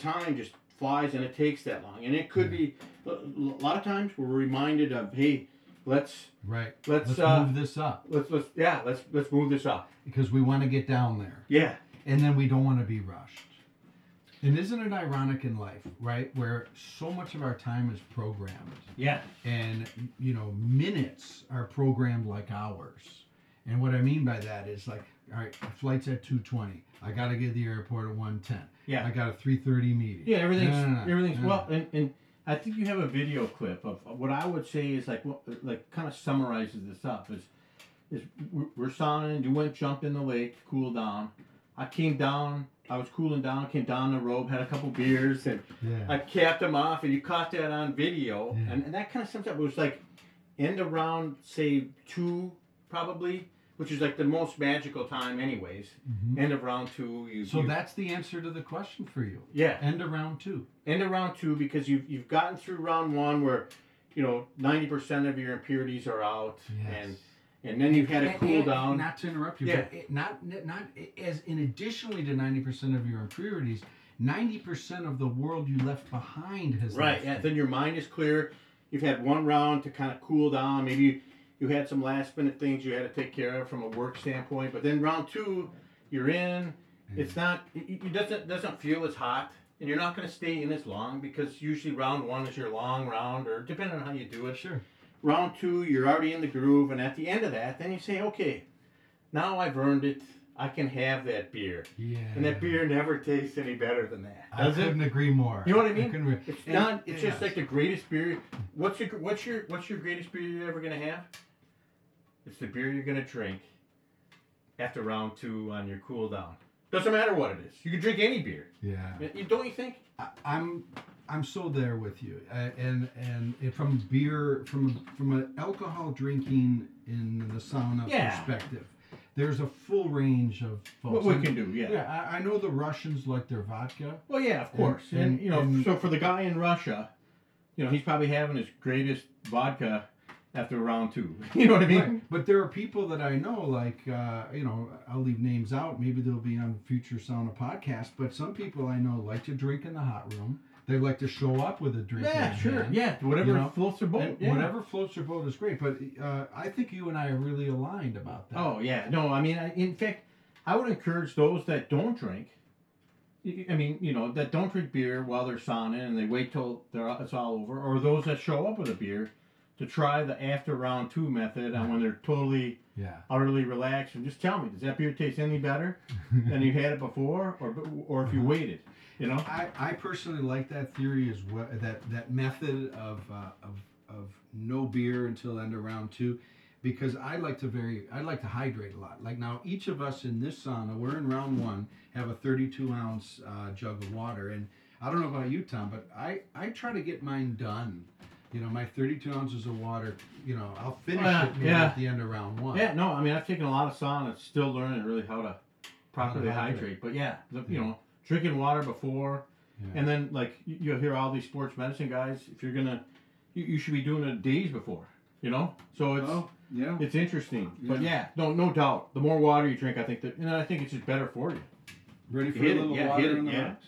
time just flies and it takes that long. And it could be a lot of times we're reminded of, hey, let's move this up. Let's move this up because we want to get down there. Yeah. And then we don't want to be rushed. And isn't it ironic in life, right, where so much of our time is programmed? Yeah. And, you know, minutes are programmed like hours. And what I mean by that is like, all right, the flight's at 2:20. I got to get to the airport at 1:10. Yeah. I got a 3:30 meeting. Yeah, everything's well. And I think you have a video clip of what I would say is like kind of summarizes this up is we're saunaing, you went jump in the lake, cool down. I came down, I was cooling down, came down the rope, had a couple beers, and I capped them off, and you caught that on video. Yeah. And that kind of sums up. It was like end around, say, 2 probably, which is like the most magical time anyways. Mm-hmm. End of round 2. So that's the answer to the question for you. Yeah. End of round 2. End of round 2 because you've gotten through round 1 where, you know, 90% of your impurities are out. Yes. And then you've had a cool down. Not to interrupt you, but not as in additionally to 90% of your impurities, 90% of the world you left behind has left. Right, then your mind is clear. You've had one round to kind of cool down. Maybe you had some last minute things you had to take care of from a work standpoint, but then round 2, you're in. It's not. It doesn't feel as hot, and you're not going to stay in as long because usually round 1 is your long round, or depending on how you do it. Sure. round two, you're already in the groove, and at the end of that, then you say, okay, now I've earned it. I can have that beer. Yeah. And that beer never tastes any better than that. I couldn't agree more. You know what I mean? It's just like the greatest beer. What's your greatest beer you're ever gonna have? It's the beer you're gonna drink after round two on your cool down. Doesn't matter what it is. You can drink any beer. Yeah. Don't you think? I'm so there with you. And from beer, from an alcohol drinking in the sauna perspective. There's a full range of folks. What we can do, yeah. Yeah, I know the Russians like their vodka. Well, yeah, of course. So for the guy in Russia, he's probably having his greatest vodka after round two. You know what I mean? Right. But there are people that I know, like, I'll leave names out. Maybe they'll be on future sauna podcast. But some people I know like to drink in the hot room. They like to show up with a drink. Yeah, sure. Hand. Yeah, whatever floats your boat. Yeah. Whatever floats your boat is great. But I think you and I are really aligned about that. Oh, yeah. No, I mean, in fact, I would encourage those that don't drink, that don't drink beer while they're saunaing and they wait till it's all over, or those that show up with a beer, to try the after round two method on when they're totally utterly relaxed. And just tell me, does that beer taste any better than you had it before or if you waited? I personally like that theory as well. That method of no beer until end of round two, because I like to hydrate a lot. Like now, each of us in this sauna, we're in round one, have a 32-ounce jug of water, and I don't know about you, Tom, but I try to get mine done. My 32 ounces of water. I'll finish it at the end of round one. Yeah, no, I mean I've taken a lot of saunas, still learning really how to properly hydrate. But drinking water before, and then like you'll hear all these sports medicine guys. If you're gonna, you should be doing it days before. So it's it's interesting. Yeah. But no doubt. The more water you drink, I think that, and I think it's just better for you. Ready for a little water in the rocks?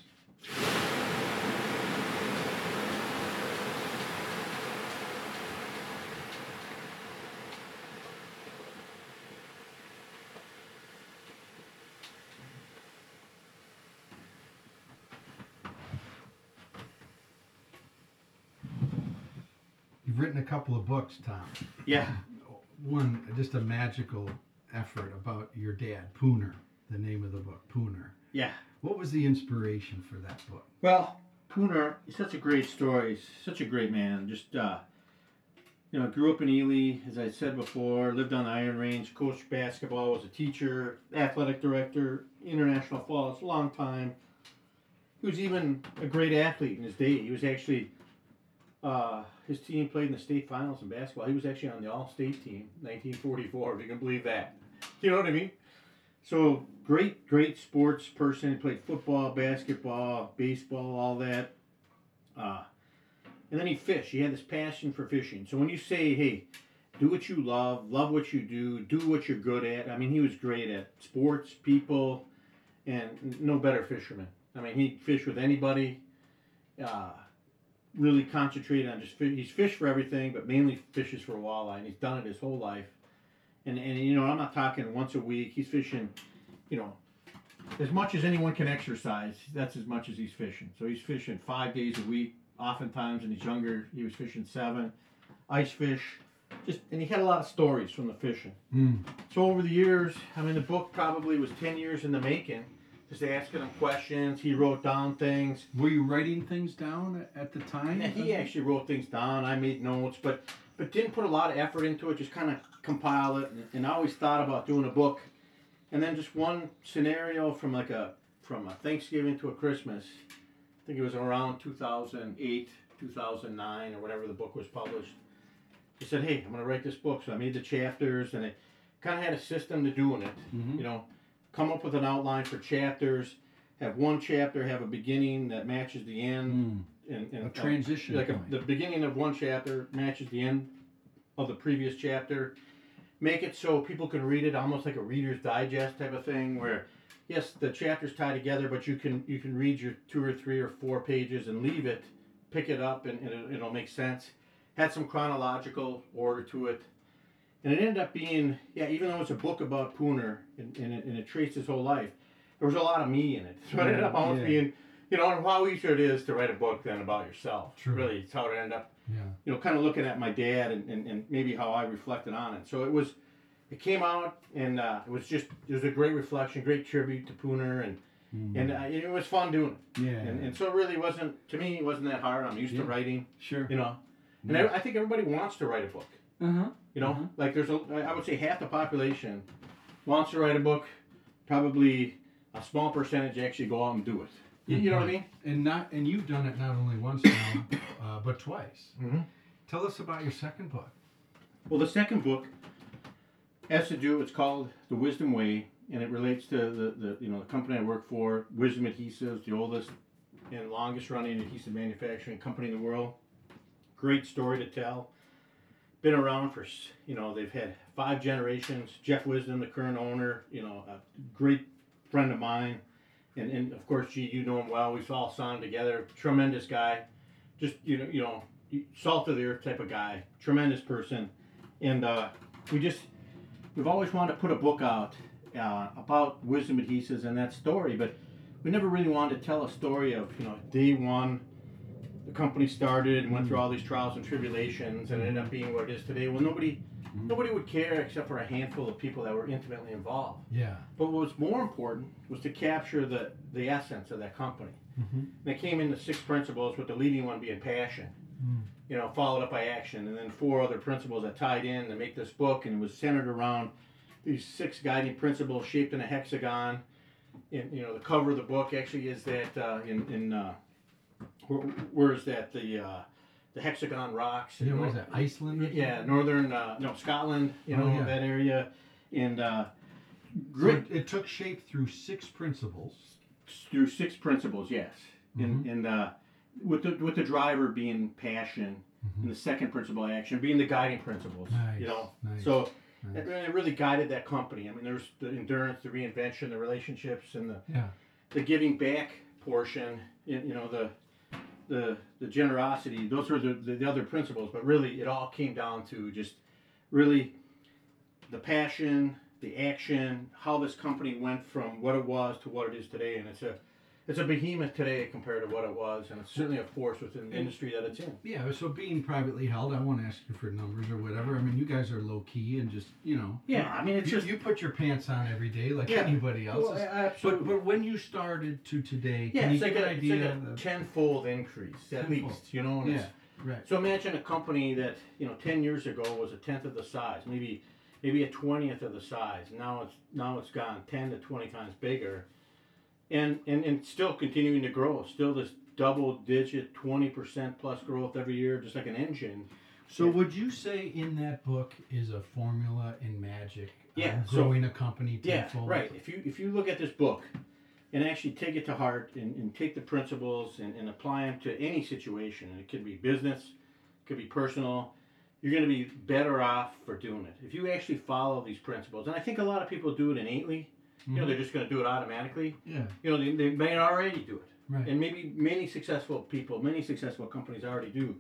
Written a couple of books, Tom. Yeah. One, just a magical effort about your dad, Pooner, the name of the book, Pooner. Yeah. What was the inspiration for that book? Well, Pooner, he's such a great story. He's such a great man. Just, grew up in Ely, as I said before, lived on the Iron Range, coached basketball, was a teacher, athletic director, International Falls, a long time. He was even a great athlete in his day. He was actually... his team played in the state finals in basketball. He was actually on the all-state team, 1944, if you can believe that. You know what I mean? So, great, great sports person. He played football, basketball, baseball, all that. And then he fished. He had this passion for fishing. So when you say, hey, do what you love what you do, do what you're good at. I mean, he was great at sports, people, and no better fisherman. I mean, he'd fish with anybody. Really concentrated on just fish. He's fished for everything, but mainly fishes for walleye, and he's done it his whole life. And I'm not talking once a week. He's fishing, as much as anyone can exercise. That's as much as he's fishing. So he's fishing 5 days a week, oftentimes. When he's younger, he was fishing 7, ice fish, and he had a lot of stories from the fishing. Mm. So over the years, I mean, the book probably was 10 years in the making. Just asking him questions. He wrote down things. Were you writing things down at the time? Yeah, he actually wrote things down. I made notes, but didn't put a lot of effort into it. Just kind of compile it, and I always thought about doing a book, and then just one scenario from a Thanksgiving to a Christmas. I think it was around 2008, 2009, or whatever the book was published. He said, "Hey, I'm going to write this book." So I made the chapters, and I kind of had a system to doing it. Mm-hmm. Come up with an outline for chapters, have one chapter, have a beginning that matches the end. Mm. And a transition. The beginning of one chapter matches the end of the previous chapter. Make it so people can read it almost like a Reader's Digest type of thing where, yes, the chapters tie together, but you can read your 2 or 3 or 4 pages and leave it, pick it up, and it'll make sense. Had some chronological order to it. And it ended up being, even though it's a book about Pooner and it traced his whole life, there was a lot of me in it. So it ended up almost being, how easier it is to write a book than about yourself. True. Really, it's how it ended up. Yeah. you know, kind of looking at my dad and maybe how I reflected on it. So it came out, and it was a great reflection, great tribute to Pooner, and it was fun doing it. Yeah. And so it really wasn't, to me, it wasn't that hard. I'm used to writing. Sure. You know, and I think everybody wants to write a book. Uh-huh. You know, like I would say half the population wants to write a book, probably a small percentage actually go out and do it. You know what I mean? And you've done it not only once now, but twice. Mm-hmm. Tell us about your second book. Well, the second book has to do, it's called The Wisdom Way, and it relates to the company I work for, Wisdom Adhesives, the oldest and longest running adhesive manufacturing company in the world. Great story to tell. Been around for, they've had 5 generations. Jeff Wisdom, the current owner, a great friend of mine. And of course, gee, you know him well. We all saw him together. Tremendous guy, just you know, salt of the earth type of guy. Tremendous person, and we've always wanted to put a book out about Wisdom Adhesives and that story, but we never really wanted to tell a story of day one, the company started and went through all these trials and tribulations and ended up being what it is today. Well, nobody would care except for a handful of people that were intimately involved. Yeah. But what was more important was to capture the essence of that company. Mm-hmm. And they came into 6 principles, with the leading one being passion, followed up by action, and then 4 other principles that tied in to make this book, and it was centered around these 6 guiding principles shaped in a hexagon. And, the cover of the book actually is that, where is that, the hexagon rocks. Yeah, what is that, Iceland? Yeah, northern, Scotland, that area. And so it took shape through 6 principles. Through 6 principles, yes. Mm-hmm. And with the driver being passion, and the second principle, action, being the guiding principles. Nice, nice, so nice. It really guided that company. I mean, there's the endurance, the reinvention, the relationships, and the giving back portion, the generosity. Those were the other principles, but really it all came down to just really the passion, the action, how this company went from what it was to what it is today. And it's a behemoth today compared to what it was, and it's certainly a force within the industry that it's in. Yeah, so being privately held, I won't ask you for numbers or whatever. I mean, you guys are low-key and just, Yeah, I mean, it's you put your pants on every day like anybody else. Well, absolutely. But when you started to today, can you get an idea? It's like a tenfold increase, at least, right. So imagine a company that, 10 years ago was a tenth of the size, maybe a 20th of the size. Now it's gone 10 to 20 times bigger. And still continuing to grow, still this double-digit 20% plus growth every year, just like an engine. So would you say in that book is a formula and magic growing a company tenfold? Yeah, right. If you look at this book and actually take it to heart and take the principles and apply them to any situation, and it could be business, it could be personal, you're going to be better off for doing it. If you actually follow these principles, and I think a lot of people do it innately. They're just going to do it automatically. Yeah. They may already do it. Right. And maybe many successful companies already do.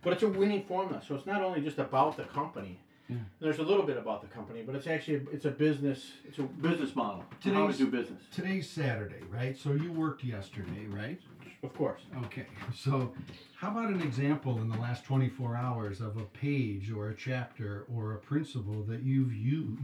But it's a winning formula. So it's not only just about the company. Yeah. There's a little bit about the company, but it's actually it's a business model. How to do business. Today's Saturday, right? So you worked yesterday, right? Of course. Okay. So how about an example in the last 24 hours of a page or a chapter or a principle that you used,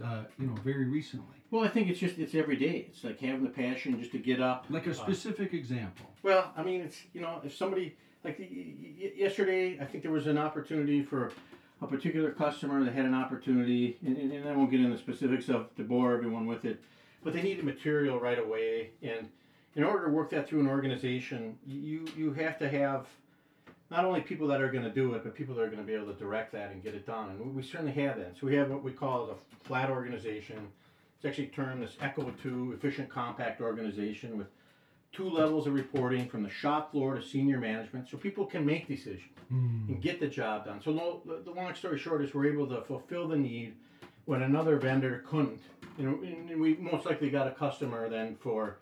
very recently? Well, I think it's every day. It's like having the passion just to get up. Like a specific example. Well, I mean, it's if somebody yesterday, I think there was an opportunity for a particular customer that had an opportunity, and I won't get into the specifics of to bore everyone with it, but they needed material right away, and in order to work that through an organization, you have to have not only people that are going to do it, but people that are going to be able to direct that and get it done. And we certainly have that. So we have what we call a flat organization. It's actually termed this ECHO2, efficient compact organization, with 2 levels of reporting from the shop floor to senior management, so people can make decisions and get the job done. So the long story short is we're able to fulfill the need when another vendor couldn't. And we most likely got a customer then for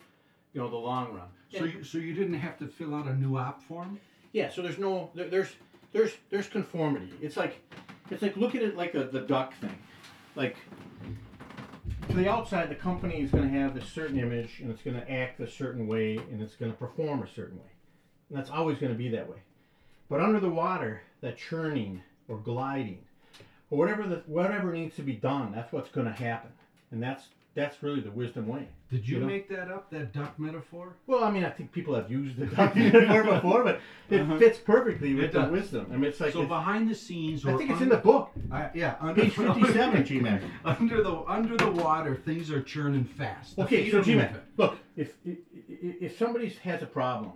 the long run. So you didn't have to fill out a new op form? Yeah. So there's no there's conformity. It's like look at it like the duck thing. Like to the outside, the company is going to have this certain image, and it's going to act a certain way, and it's going to perform a certain way, and that's always going to be that way. But under the water, the churning or gliding, or whatever needs to be done, that's what's going to happen, and that's really the Wisdom way. Did you make that up, that duck metaphor? Well, I mean, I think people have used the duck metaphor before, but it fits perfectly with the Wisdom. I mean, it's like so behind the scenes. I think it's in the book. Page 57, G-Man. Under the water, things are churning fast. Okay, so G-Man, look, if somebody has a problem,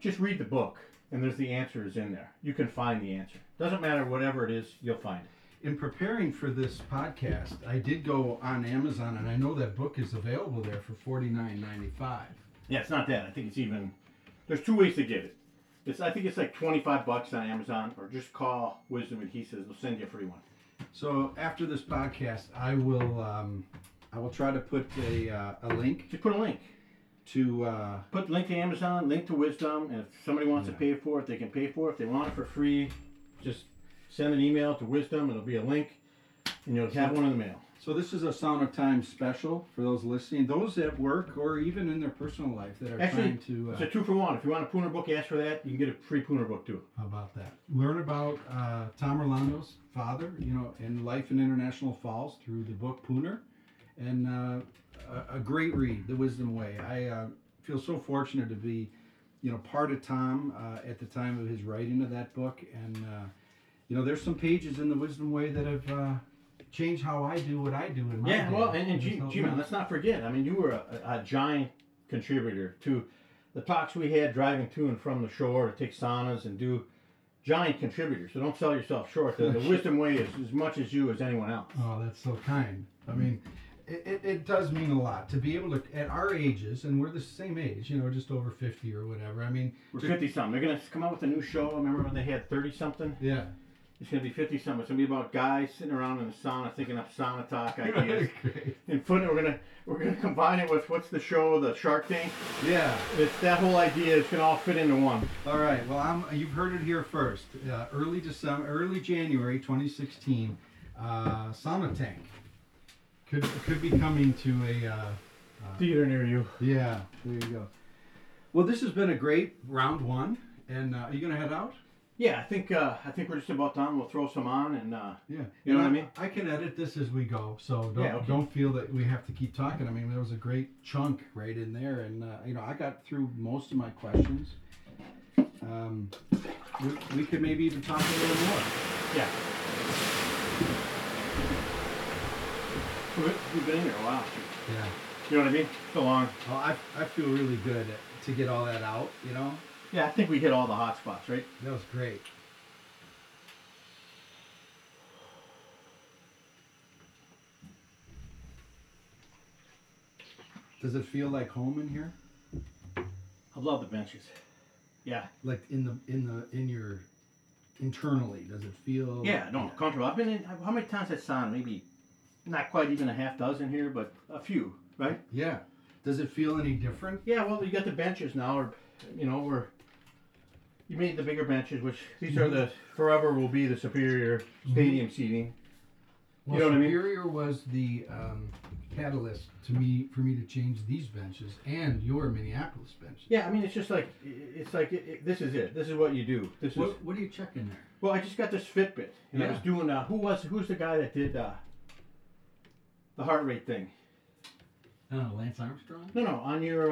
just read the book. And there's the answer is in there. You can find the answer. Doesn't matter whatever it is, you'll find it. In preparing for this podcast, I did go on Amazon, and I know that book is available there for $49.95. Yeah, it's not that. I think it's even. There's two ways to get it. I think it's like $25 on Amazon, or just call Wisdom Adhesives. They'll send you a free one. So after this podcast, I will try to put a link. Just put a link. Put link to Amazon, link to Wisdom, and if somebody wants to pay for it, they can pay for it. If they want it for free, just send an email to Wisdom. It'll be a link, and you'll have one in the mail. So this is a Sauna Times special for those listening, those at work or even in their personal life that are trying to... it's a 2-for-1. If you want a Pooner book, ask for that. You can get a free Pooner book, too. How about that? Learn about Tom Rolando's father, and life in International Falls through the book Pooner, and... a great read, The Wisdom Way. I feel so fortunate to be, part of Tom at the time of his writing of that book. And, there's some pages in The Wisdom Way that have changed how I do what I do in my life. Yeah, well, and G-Man, let's not forget, I mean, you were a giant contributor to the talks we had driving to and from the shore to take saunas and do giant contributors. So don't sell yourself short. The Wisdom Way is as much as you as anyone else. Oh, that's so kind. I mean... It does mean a lot to be able to, at our ages, and we're the same age, just over 50 or whatever. I mean, we're 50-something. They're going to come out with a new show. Remember when they had 30-something? Yeah. It's going to be 50-something. It's going to be about guys sitting around in the sauna thinking up sauna talk ideas. And we're going to combine it with, what's the show, the Shark Tank? Yeah. It's that whole idea. It's going to all fit into one. All right. Well, you've heard it here first. Early January 2016, Sauna Tank. Could be coming to a theater near you. Yeah, there you go. Well, this has been a great round one. And are you gonna head out? Yeah, I think we're just about done. We'll throw some on, and what I mean. I can edit this as we go, so don't feel that we have to keep talking. I mean, there was a great chunk right in there, and I got through most of my questions. We could maybe even talk a little more. Yeah. We've been in here a while. Yeah. You know what I mean? So long. Well, I feel really good to get all that out, Yeah, I think we hit all the hot spots, right? That was great. Does it feel like home in here? I love the benches. Yeah. Like in your internally, does it feel? Yeah, no, comfortable. I've been in. How many times has Sauna? Maybe. Not quite even a half dozen here, but a few, right? Yeah. Does it feel any different? Yeah, well, you got the benches now, or, you made the bigger benches, which these are the, forever will be the Superior stadium seating. Well, you know what I mean? Superior was the catalyst for me to change these benches and your Minneapolis benches. Yeah, I mean, it's just like, this is it. This is what you do. What are you checking there? Well, I just got this Fitbit, and I was doing, who's the guy that did, the heart rate thing. No, Lance Armstrong? No, on your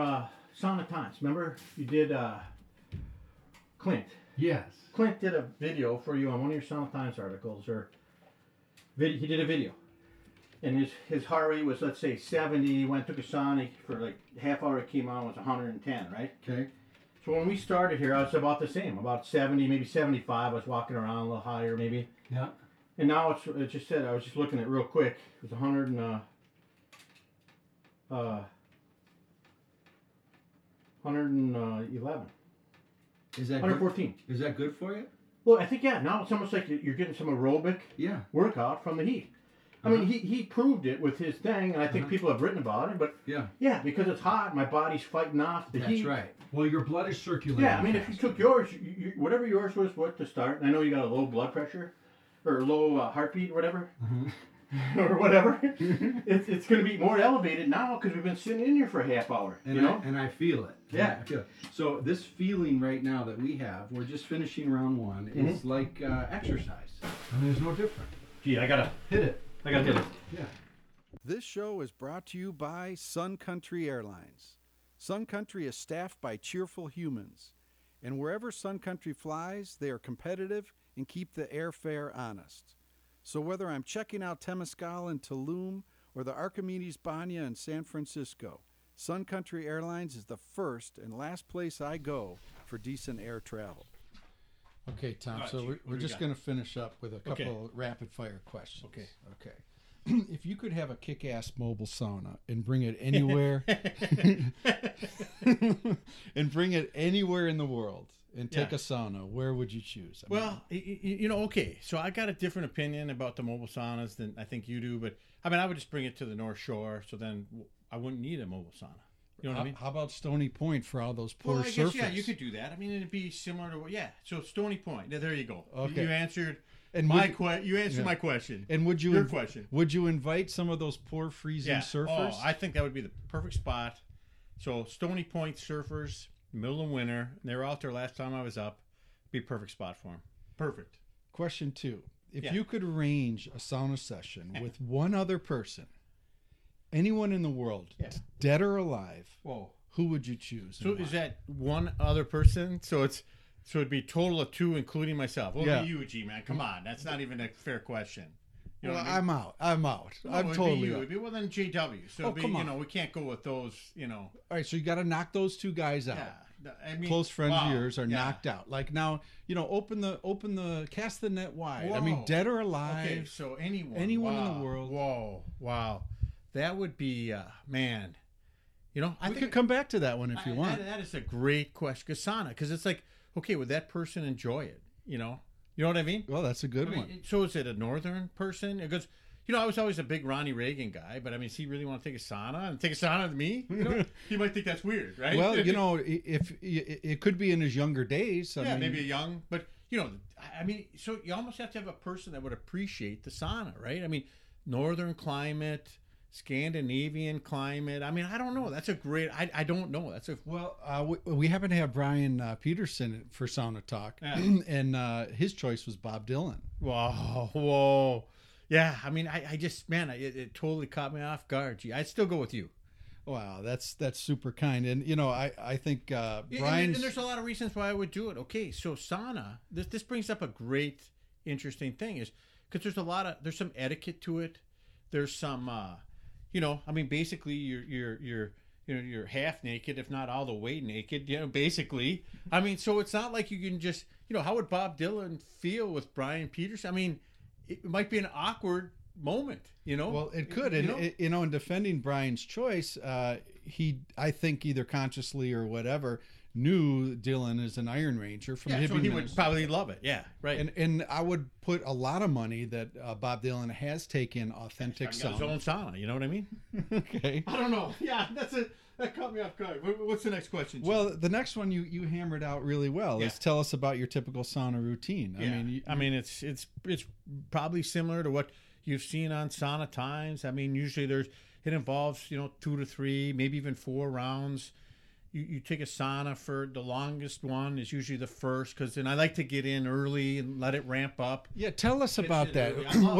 Sauna Times. Remember, you did Clint. Yes. Clint did a video for you on one of your Sauna Times articles. He did a video. And his heart rate was, let's say, 70. He went, took a sauna for like half hour. It came on, was 110, right? Okay. So when we started here, I was about the same. About 70, maybe 75. I was walking around a little higher, maybe. Yeah. And now it just said, I was just looking at it real quick. It was 100 and 111. Is that 114? Good? Is that good for you? Well, I think now it's almost like you're getting some aerobic workout from the heat. I mean, he proved it with his thing, and I think people have written about it. But yeah, because it's hot, my body's fighting off the heat. That's right. Well, your blood is circulating. Yeah, I mean, if you took yours, whatever yours was, what to start. And I know you got a low blood pressure. Or low heartbeat or whatever. or whatever, it's going to be more elevated now because we've been sitting in here for a half hour. And I feel it. Yeah. I feel it. So this feeling right now that we have, we're just finishing round one, is like exercise. And there's no different. Gee, I got to hit it. I got to hit it. Yeah. This show is brought to you by Sun Country Airlines. Sun Country is staffed by cheerful humans. And wherever Sun Country flies, they are competitive and keep the airfare honest. So whether I'm checking out Temescal in Tulum or the Archimedes Banya in San Francisco, Sun Country Airlines is the first and last place I go for decent air travel. Okay, Tom, so we're just going to finish up with a couple rapid-fire questions. Okay. If you could have a kick-ass mobile sauna and bring it anywhere and bring it anywhere in the world and take a sauna, where would you choose? I mean, well, so I got a different opinion about the mobile saunas than I think you do, but I mean, I would just bring it to the North Shore, so then I wouldn't need a mobile sauna. You know what I mean? How about Stony Point for all those poor surfers? Yeah, you could do that. I mean, it'd be similar to so Stony Point. There you go. Okay. You answered... And my question. And would you question? Would you invite some of those poor freezing surfers? Oh, I think that would be the perfect spot. So Stony Point surfers, middle of winter, and they were out there last time I was up. Be perfect spot for them. Perfect. Question 2: If you could arrange a sauna session with one other person, anyone in the world, dead or alive, who would you choose? So is that one other person? So it'd be a total of 2, including myself. What would be you, G-Man? Come on. That's not even a fair question. You know what I mean? I'm out. No, I'm totally out. It'd be, then JW. So we can't go with those, All right, so you got to knock those 2 guys out. Yeah. I mean, close friends of yours are knocked out. Like now, open the cast the net wide. Whoa. I mean, dead or alive. Okay, so anyone in the world. Whoa. Wow. That would be, man. I think we could come back to that one if you want. That is a great question. Sauna, because it's like, okay, would that person enjoy it? You know what I mean? Well, that's a good one. So is it a northern person? It goes, I was always a big Ronnie Reagan guy, but I mean, does he really want to take a sauna with me? He might think that's weird, right? Well, if it could be in his younger days. So you almost have to have a person that would appreciate the sauna, right? I mean, northern climate, Scandinavian climate. I mean, I don't know. That's a great. I don't know. That's a we happen to have Brian Peterson for Sauna Talk, and his choice was Bob Dylan. Whoa, yeah. I mean, it totally caught me off guard. Gee, I'd still go with you. Wow, that's super kind, and I think Brian. And there's a lot of reasons why I would do it. Okay, so sauna. This brings up a great, interesting thing is because there's some etiquette to it. There's some. Basically, you're half naked, if not all the way naked. Basically, I mean, so it's not like you can just, how would Bob Dylan feel with Brian Peterson? I mean, it might be an awkward moment. Well, it could, in defending Brian's choice, I think either consciously or whatever, knew Dylan is an Iron Ranger from Hibbing, so he would probably love it. Yeah, right. And I would put a lot of money that Bob Dylan has taken authentic sauna. His own sauna, you know what I mean? Okay. I don't know. Yeah, that's it. That caught me off guard. What's the next question, Jim? Well, the next one you hammered out really well is tell us about your typical sauna routine. I mean it's probably similar to what you've seen on Sauna Times. I mean, usually it involves 2 to 3, maybe even 4 rounds. You take a sauna for the longest one is usually the first, because then I like to get in early and let it ramp up. Yeah, tell us about that.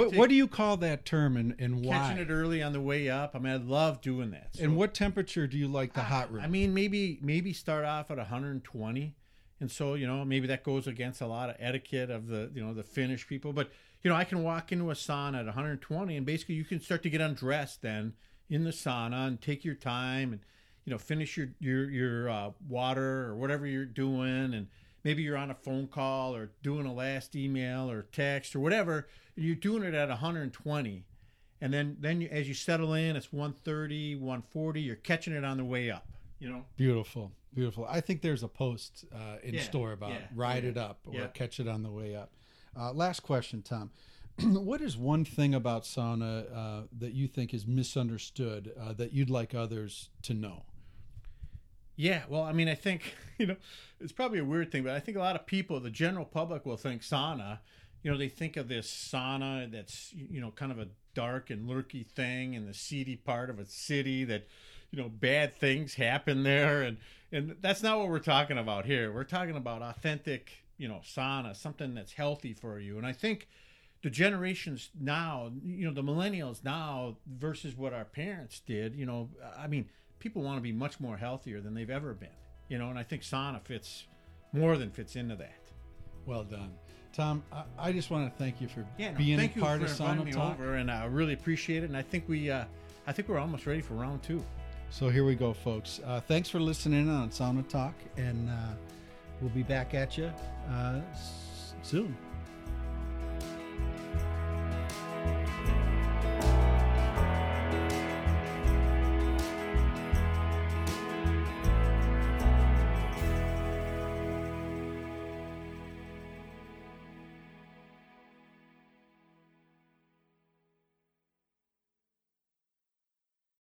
What do you call that term and why? Catching it early on the way up. I mean, I love doing that. So, and what temperature do you like the hot room? I mean, maybe start off at 120, and so maybe that goes against a lot of etiquette of the the Finnish people. But I can walk into a sauna at 120, and basically you can start to get undressed then in the sauna and take your time and. Finish your water or whatever you're doing, and maybe you're on a phone call or doing a last email or text or whatever. You're doing it at 120, and then you, as you settle in, it's 130, 140. You're catching it on the way up. Beautiful. I think there's a post in store about ride it up or catch it on the way up. Last question, Tom. What is one thing about sauna that you think is misunderstood that you'd like others to know? Yeah, well, I mean, I think, it's probably a weird thing, but I think a lot of people, the general public will think sauna, they think of this sauna that's, kind of a dark and lurky thing in the seedy part of a city that, you know, bad things happen there. And that's not what we're talking about here. We're talking about authentic, you know, sauna, something that's healthy for you. And I think the generations now, you know, the millennials now versus what our parents did, you know, I mean, people want to be much more healthier than they've ever been, you know, and I think sauna fits more than fits into that. Well done. Tom, I just want to thank you for being a part of Sauna Talk. Thank you for inviting me over, and I really appreciate it. And I think we're almost ready for round two. So here we go, folks. Thanks for listening on Sauna Talk, and we'll be back at you soon.